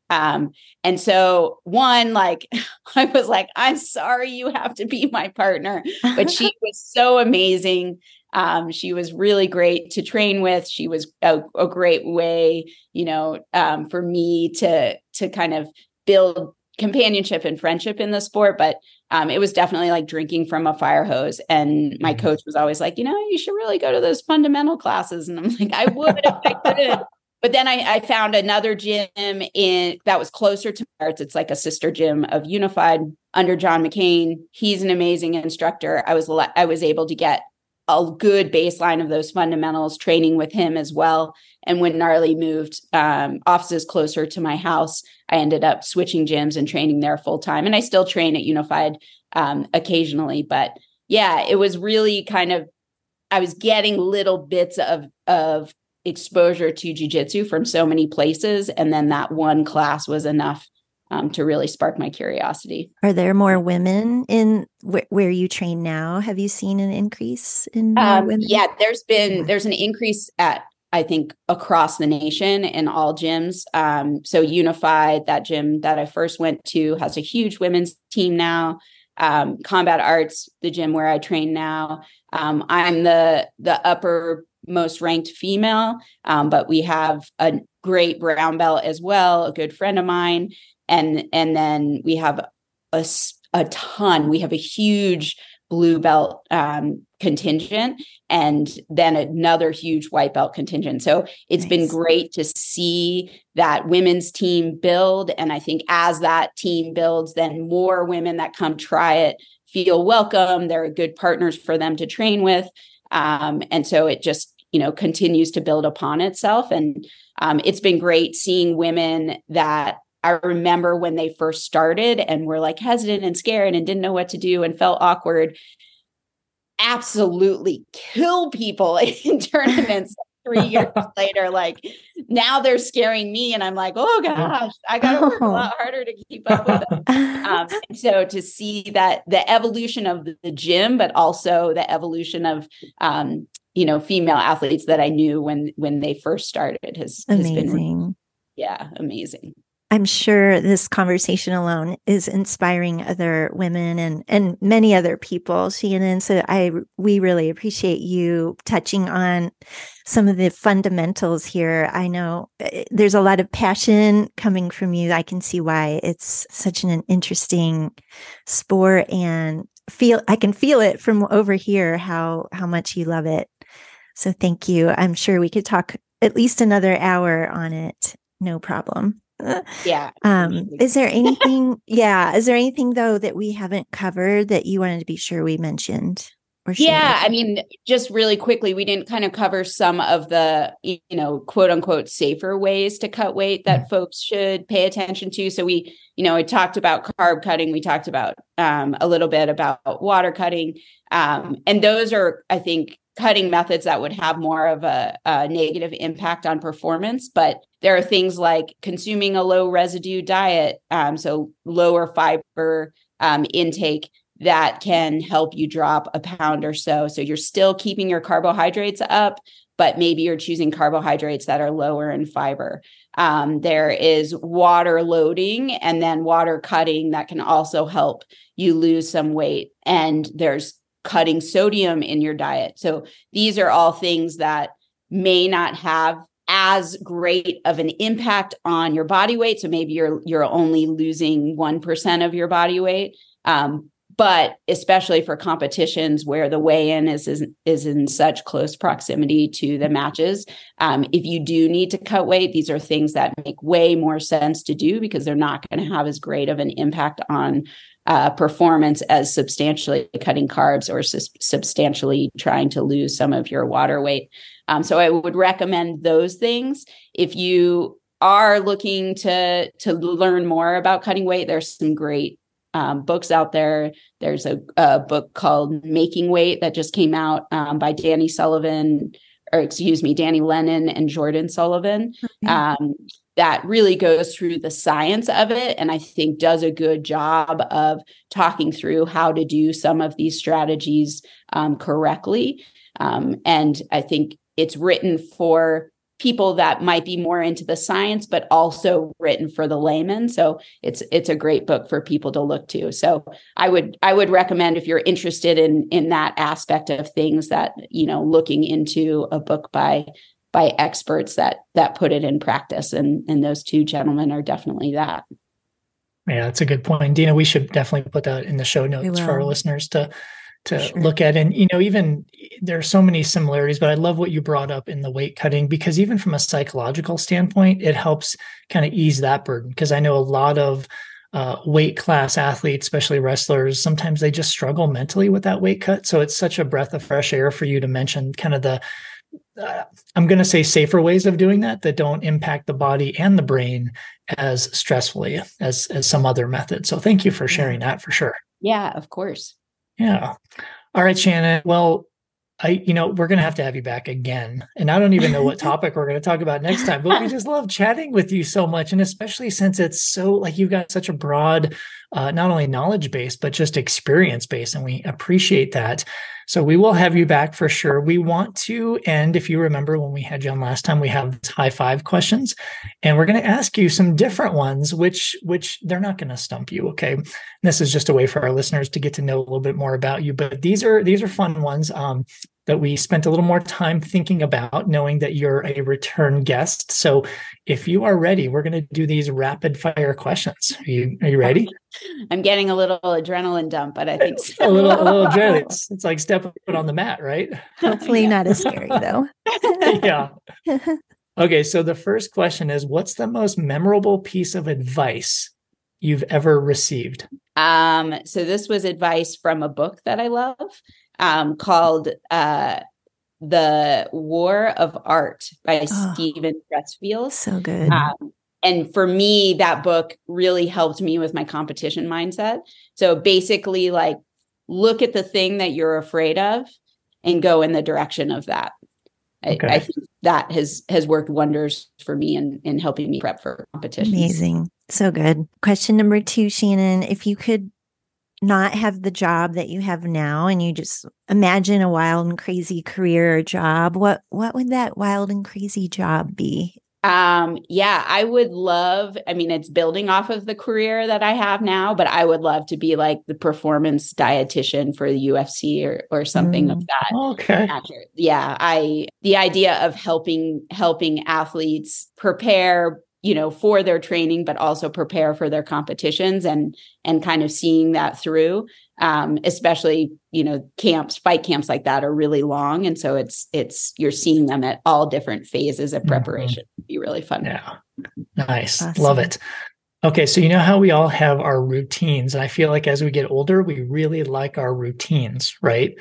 Um, and so one, like, I was like, I'm sorry, you have to be my partner, but she was so amazing. Um, she was really great to train with. She was a, a great way, you know, um, for me to, to kind of build companionship and friendship in the sport. But um, it was definitely like drinking from a fire hose. And my coach was always like, you know, you should really go to those fundamental classes. And I'm like, I would if I could. But then I, I found another gym in that was closer to Arts. It's like a sister gym of Unified under John McCain. He's an amazing instructor. I was I was able to get a good baseline of those fundamentals, training with him as well. And when Gnarly moved um, offices closer to my house, I ended up switching gyms and training there full time. And I still train at Unified um, occasionally. But yeah, it was really kind of, I was getting little bits of, of exposure to jiu-jitsu from so many places. And then that one class was enough Um, to really spark my curiosity. Are there more women in wh- where you train now? Have you seen an increase in um, women? Yeah, there's been, there's an increase at, I think, across the nation in all gyms. Um, so Unified, that gym that I first went to, has a huge women's team now. Um, Combat Arts, the gym where I train now. Um, I'm the the upper most ranked female, um, but we have a great brown belt as well, a good friend of mine. And and then we have a, a ton, we have a huge blue belt um, contingent, and then another huge white belt contingent. So it's nice. Been great to see that women's team build. And I think as that team builds, then more women that come try it feel welcome. They're good partners for them to train with. Um, and so it just, you know, continues to build upon itself. And um, it's been great seeing women that I remember when they first started and were like hesitant and scared and didn't know what to do and felt awkward, absolutely kill people in tournaments three years later. Like now they're scaring me and I'm like, oh gosh, I got to work a lot harder to keep up with them. Um, and so to see that the evolution of the gym, but also the evolution of, um, you know, female athletes that I knew when, when they first started has, has been, yeah, amazing. I'm sure this conversation alone is inspiring other women and, and many other people, Shannon. So I we really appreciate you touching on some of the fundamentals here. I know there's a lot of passion coming from you. I can see why it's such an interesting sport, and feel I can feel it from over here how how much you love it. So thank you. I'm sure we could talk at least another hour on it. No problem. Yeah. Um, is there anything? yeah. Is there anything though that we haven't covered that you wanted to be sure we mentioned? Or shared? Yeah. I mean, just really quickly, we didn't kind of cover some of the, you know, quote unquote safer ways to cut weight that mm-hmm. folks should pay attention to. So we, you know, we talked about carb cutting. We talked about um, a little bit about water cutting, um, and those are, I think, cutting methods that would have more of a, a negative impact on performance. But there are things like consuming a low residue diet, um, so lower fiber um, intake that can help you drop a pound or so. So you're still keeping your carbohydrates up, but maybe you're choosing carbohydrates that are lower in fiber. Um, there is water loading and then water cutting that can also help you lose some weight. And there's cutting sodium in your diet. So these are all things that may not have as great of an impact on your body weight. So maybe you're you're only losing one percent of your body weight, um, But especially for competitions where the weigh-in is, is is in such close proximity to the matches, um, if you do need to cut weight, these are things that make way more sense to do because they're not going to have as great of an impact on uh, performance as substantially cutting carbs or su- substantially trying to lose some of your water weight. Um, so I would recommend those things. If you are looking to to learn more about cutting weight, there's some great Um, books out there. There's a, a book called Making Weight that just came out um, by Danny Sullivan, or excuse me, Danny Lennon and Jordan Sullivan. Mm-hmm. Um, that really goes through the science of it, and I think does a good job of talking through how to do some of these strategies um, correctly. Um, and I think it's written for people that might be more into the science, but also written for the layman. So it's it's a great book for people to look to. So I would I would recommend, if you're interested in in that aspect of things, that, you know, looking into a book by by experts that that put it in practice. And and those two gentlemen are definitely that. Yeah, that's a good point. Dina, we should definitely put that in the show notes for our listeners to to sure. look at. And, you know, even there are so many similarities, but I love what you brought up in the weight cutting, because even from a psychological standpoint, it helps kind of ease that burden. Because I know a lot of uh, weight class athletes, especially wrestlers, sometimes they just struggle mentally with that weight cut. So it's such a breath of fresh air for you to mention kind of the, uh, I'm going to say safer ways of doing that, that don't impact the body and the brain as stressfully as, as some other method. So thank you for sharing that, for sure. Yeah, of course. Yeah. All right, Shannon. Well, I, you know, we're going to have to have you back again, and I don't even know what topic we're going to talk about next time, but we just love chatting with you so much. And especially since it's so, like, you've got such a broad, uh, not only knowledge base, but just experience base. And we appreciate that. So we will have you back for sure. We want to end, if you remember when we had you on last time, we have high five questions, and we're going to ask you some different ones, which, which they're not going to stump you. Okay. And this is just a way for our listeners to get to know a little bit more about you, but these are, these are fun ones um, that we spent a little more time thinking about, knowing that you're a return guest. So if you are ready, we're going to do these rapid fire questions. Are you, are you ready? I'm getting a little adrenaline dump, but I think so. a little, a little adrenaline. It's, it's like stepping on the mat, right? Hopefully yeah. Not as scary though. Yeah. Okay. So the first question is, what's the most memorable piece of advice you've ever received? Um, so this was advice from a book that I love, um, called, uh, The War of Art by oh, Stephen Pressfield. So good. Um, and for me, that book really helped me with my competition mindset. So basically, like, look at the thing that you're afraid of and go in the direction of that. Okay. I, I think that has, has worked wonders for me in, in helping me prep for competition. Amazing. So good. Question number two, Shannon, if you could not have the job that you have now, and you just imagine a wild and crazy career or job, what what would that wild and crazy job be? Um, yeah, I would love, I mean, it's building off of the career that I have now, but I would love to be like the performance dietitian for the U F C or, or something mm. of that. Okay. Yeah. I, the idea of helping, helping athletes prepare, you know, for their training, but also prepare for their competitions, and, and kind of seeing that through, um, especially, you know, camps, fight camps like that are really long. And so it's, it's, you're seeing them at all different phases of preparation. Mm-hmm. It'd be really fun. Yeah. Nice. Awesome. Love it. Okay. So you know how we all have our routines, and I feel like as we get older, we really like our routines, right?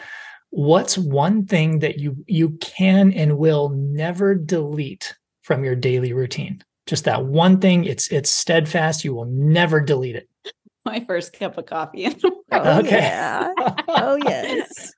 What's one thing that you, you can and will never delete from your daily routine? Just that one thing, it's it's steadfast. You will never delete it. My first cup of coffee. Oh, okay. Yeah. Oh, yes.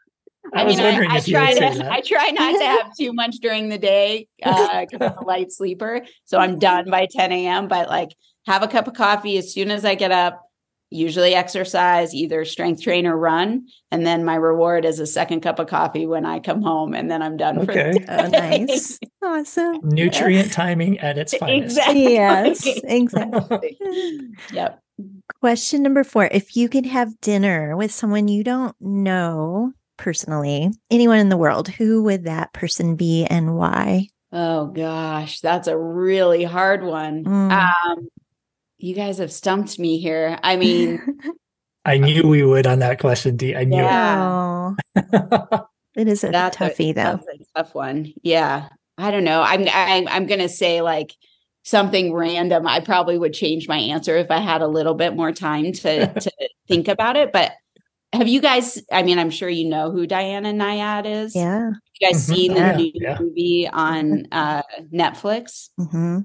I, I mean, was wondering I, I if try you would to, say that. I try not to have too much during the day because uh, I'm a light sleeper. So I'm done by ten a.m. But, like, have a cup of coffee as soon as I get up, usually exercise, either strength train or run. And then my reward is a second cup of coffee when I come home, and then I'm done. Okay. For the day. Oh, nice. Awesome. Nutrient yeah. timing at its finest. Exactly. Yes, exactly. Yep. Question number four. If you could have dinner with someone you don't know personally, anyone in the world, who would that person be and why? Oh gosh, that's a really hard one. Mm. Um, you guys have stumped me here. I mean, I knew we would on that question, Dee. I knew yeah. it. It is a that's toughie, a, though. That's a tough one. Yeah. I don't know. I'm I'm, I'm going to say like something random. I probably would change my answer if I had a little bit more time to, to think about it. But have you guys, I mean, I'm sure you know who Diana Nyad is. Yeah. Have you guys mm-hmm. seen the yeah. new yeah. movie on uh, Netflix? Mm-hmm.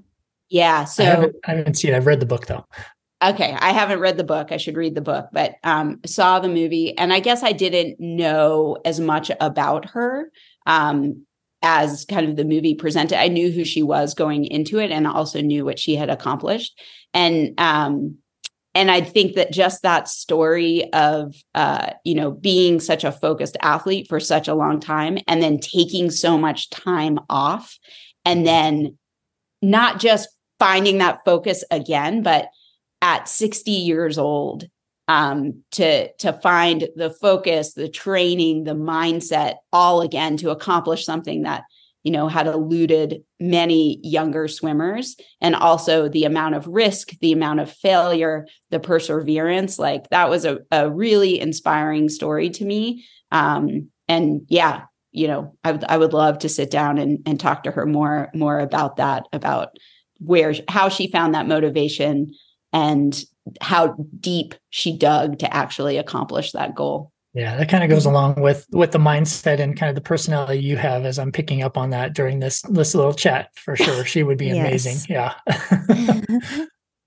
Yeah. So I haven't, I haven't seen it. I've read the book, though. Okay. I haven't read the book. I should read the book, but um, saw the movie. And I guess I didn't know as much about her um, as kind of the movie presented. I knew who she was going into it and also knew what she had accomplished. And um, and I think that just that story of, uh, you know, being such a focused athlete for such a long time and then taking so much time off and then not just finding that focus again, but at sixty years old, um, to, to find the focus, the training, the mindset, all again, to accomplish something that, you know, had eluded many younger swimmers, and also the amount of risk, the amount of failure, the perseverance. Like that was a, a really inspiring story to me. Um, and yeah, you know, I would, I would love to sit down and, and talk to her more, more about that, about where, how she found that motivation and how deep she dug to actually accomplish that goal. Yeah, that kind of goes along with with the mindset and kind of the personality you have, as I'm picking up on that during this this little chat for sure. She would be yes. amazing. Yeah.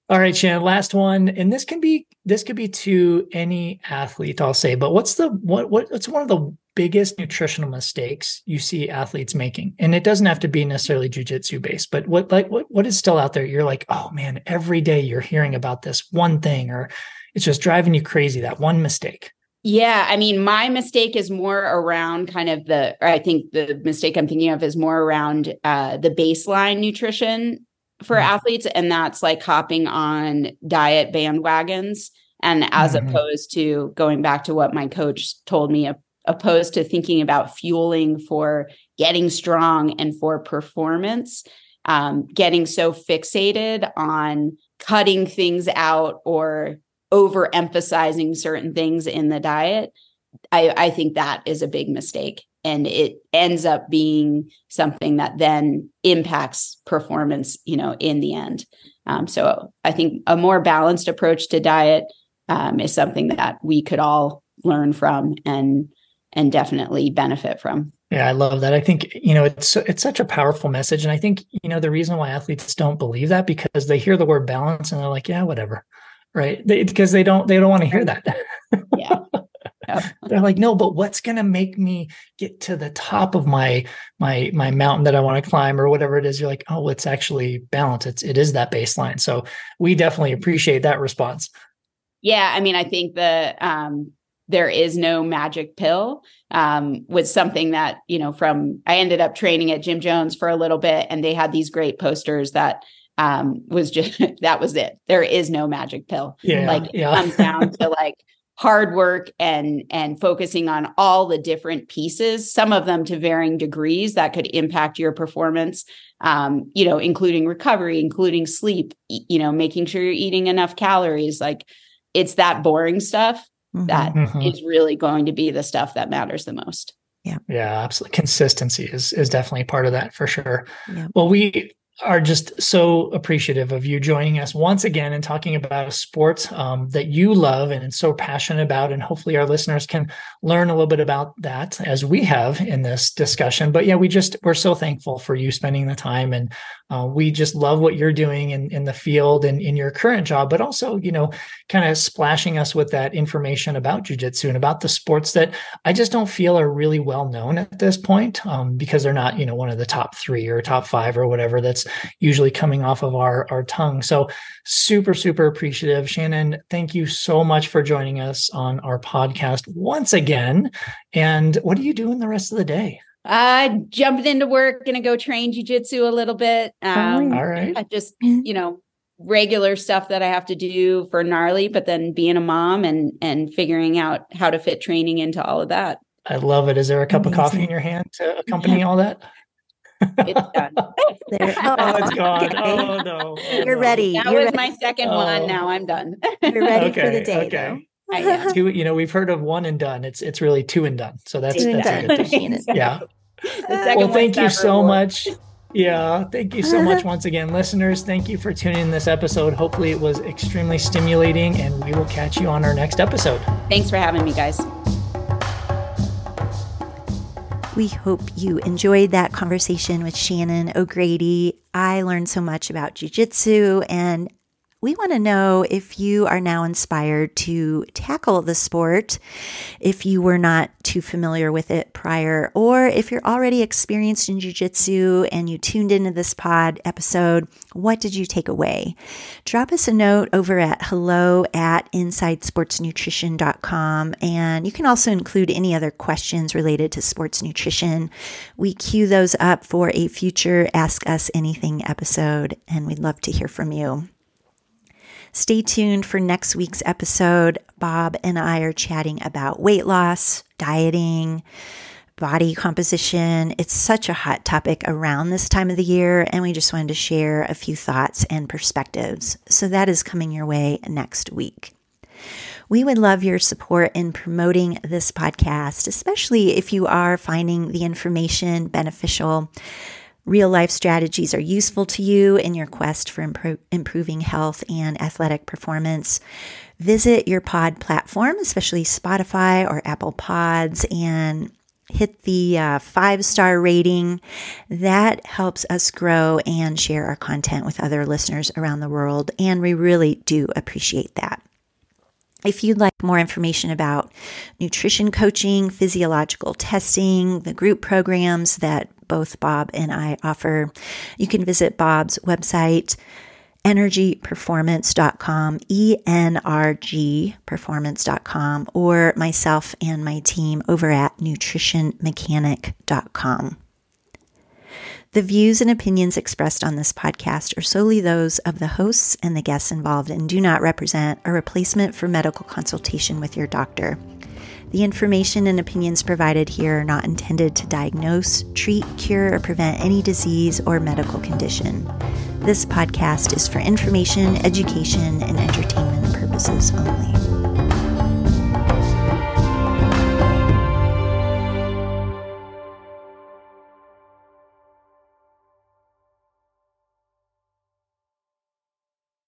All right, Shannon, last one. And this can be this could be to any athlete, I'll say, but what's the what what what's one of the biggest nutritional mistakes you see athletes making? And it doesn't have to be necessarily jiu-jitsu based, but what, like, what, what is still out there? You're like, oh man, every day you're hearing about this one thing, or it's just driving you crazy, that one mistake. Yeah. I mean, my mistake is more around kind of the, or I think the mistake I'm thinking of is more around uh, the baseline nutrition for mm-hmm. athletes. And that's like hopping on diet bandwagons. And as mm-hmm. opposed to going back to what my coach told me a, opposed to thinking about fueling for getting strong and for performance, um, getting so fixated on cutting things out or overemphasizing certain things in the diet. I, I think that is a big mistake. And it ends up being something that then impacts performance, you know, in the end. Um, so I think a more balanced approach to diet um, is something that we could all learn from and and definitely benefit from. Yeah, I love that. I think, you know, it's it's such a powerful message. And I think, you know, the reason why athletes don't believe that, because they hear the word balance and they're like, yeah, whatever. Right. They, because they don't, they don't want to hear that. Yeah. Yep. They're like, no, but what's going to make me get to the top of my, my, my mountain that I want to climb or whatever it is? You're like, oh, it's actually balance. It's, it is that baseline. So we definitely appreciate that response. Yeah. I mean, I think the, um, there is no magic pill, um, was something that, you know, from, I ended up training at Jim Jones for a little bit, and they had these great posters that, um, was just, that was it. There is no magic pill. Yeah, like it yeah. comes down to like hard work and, and focusing on all the different pieces, some of them to varying degrees that could impact your performance, um, you know, including recovery, including sleep, e- you know, making sure you're eating enough calories. Like it's that boring stuff that mm-hmm. is really going to be the stuff that matters the most. Yeah. Yeah, absolutely. Consistency is, is definitely part of that for sure. Yeah. Well, we are just so appreciative of you joining us once again and talking about a sport um, that you love and so passionate about. And hopefully our listeners can learn a little bit about that as we have in this discussion. But yeah, we just, we're so thankful for you spending the time, and uh, we just love what you're doing in, in the field and in your current job, but also, you know, kind of splashing us with that information about jiu-jitsu and about the sports that I just don't feel are really well known at this point um, because they're not, you know, one of the top three or top five or whatever that's usually coming off of our, our tongue. So super, super appreciative. Shannon, thank you so much for joining us on our podcast once again. And what are you doing the rest of the day? Uh, jumping into work, going to go train jiu-jitsu a little bit. Um, All right. I just, you know, regular stuff that I have to do for Gnarly, but then being a mom and, and figuring out how to fit training into all of that. I love it. Is there a cup Amazing. Of coffee in your hand to accompany all that? It's done. There. Oh, oh, it's gone. Okay. Oh, no. Oh, You're ready. That You're was ready. My second oh. one. Now I'm done. You're ready okay. for the day. Okay. I know. Two, you know, we've heard of one and done. It's it's really two and done. So that's, that's done. A good thing. Exactly. Yeah. Well, thank you so more. much. Yeah. Thank you so much once again, listeners. Thank you for tuning in this episode. Hopefully it was extremely stimulating, and we will catch you on our next episode. Thanks for having me, guys. We hope you enjoyed that conversation with Shannon O'Grady. I learned so much about jiu-jitsu, and we want to know if you are now inspired to tackle the sport, if you were not too familiar with it prior, or if you're already experienced in jiu-jitsu and you tuned into this pod episode, what did you take away? Drop us a note over at hello at inside sports nutrition dot com, and you can also include any other questions related to sports nutrition. We queue those up for a future Ask Us Anything episode, and we'd love to hear from you. Stay tuned for next week's episode. Bob and I are chatting about weight loss, dieting, body composition. It's such a hot topic around this time of the year, and we just wanted to share a few thoughts and perspectives. So that is coming your way next week. We would love your support in promoting this podcast, especially if you are finding the information beneficial. Real-life strategies are useful to you in your quest for impro- improving health and athletic performance. Visit your pod platform, especially Spotify or Apple Pods, and hit the uh, five-star rating. That helps us grow and share our content with other listeners around the world, and we really do appreciate that. If you'd like more information about nutrition coaching, physiological testing, the group programs that both Bob and I offer, you can visit Bob's website, energy performance dot com, E N R G performance dot com, or myself and my team over at nutrition mechanic dot com. The views and opinions expressed on this podcast are solely those of the hosts and the guests involved and do not represent a replacement for medical consultation with your doctor. The information and opinions provided here are not intended to diagnose, treat, cure, or prevent any disease or medical condition. This podcast is for information, education, and entertainment purposes only.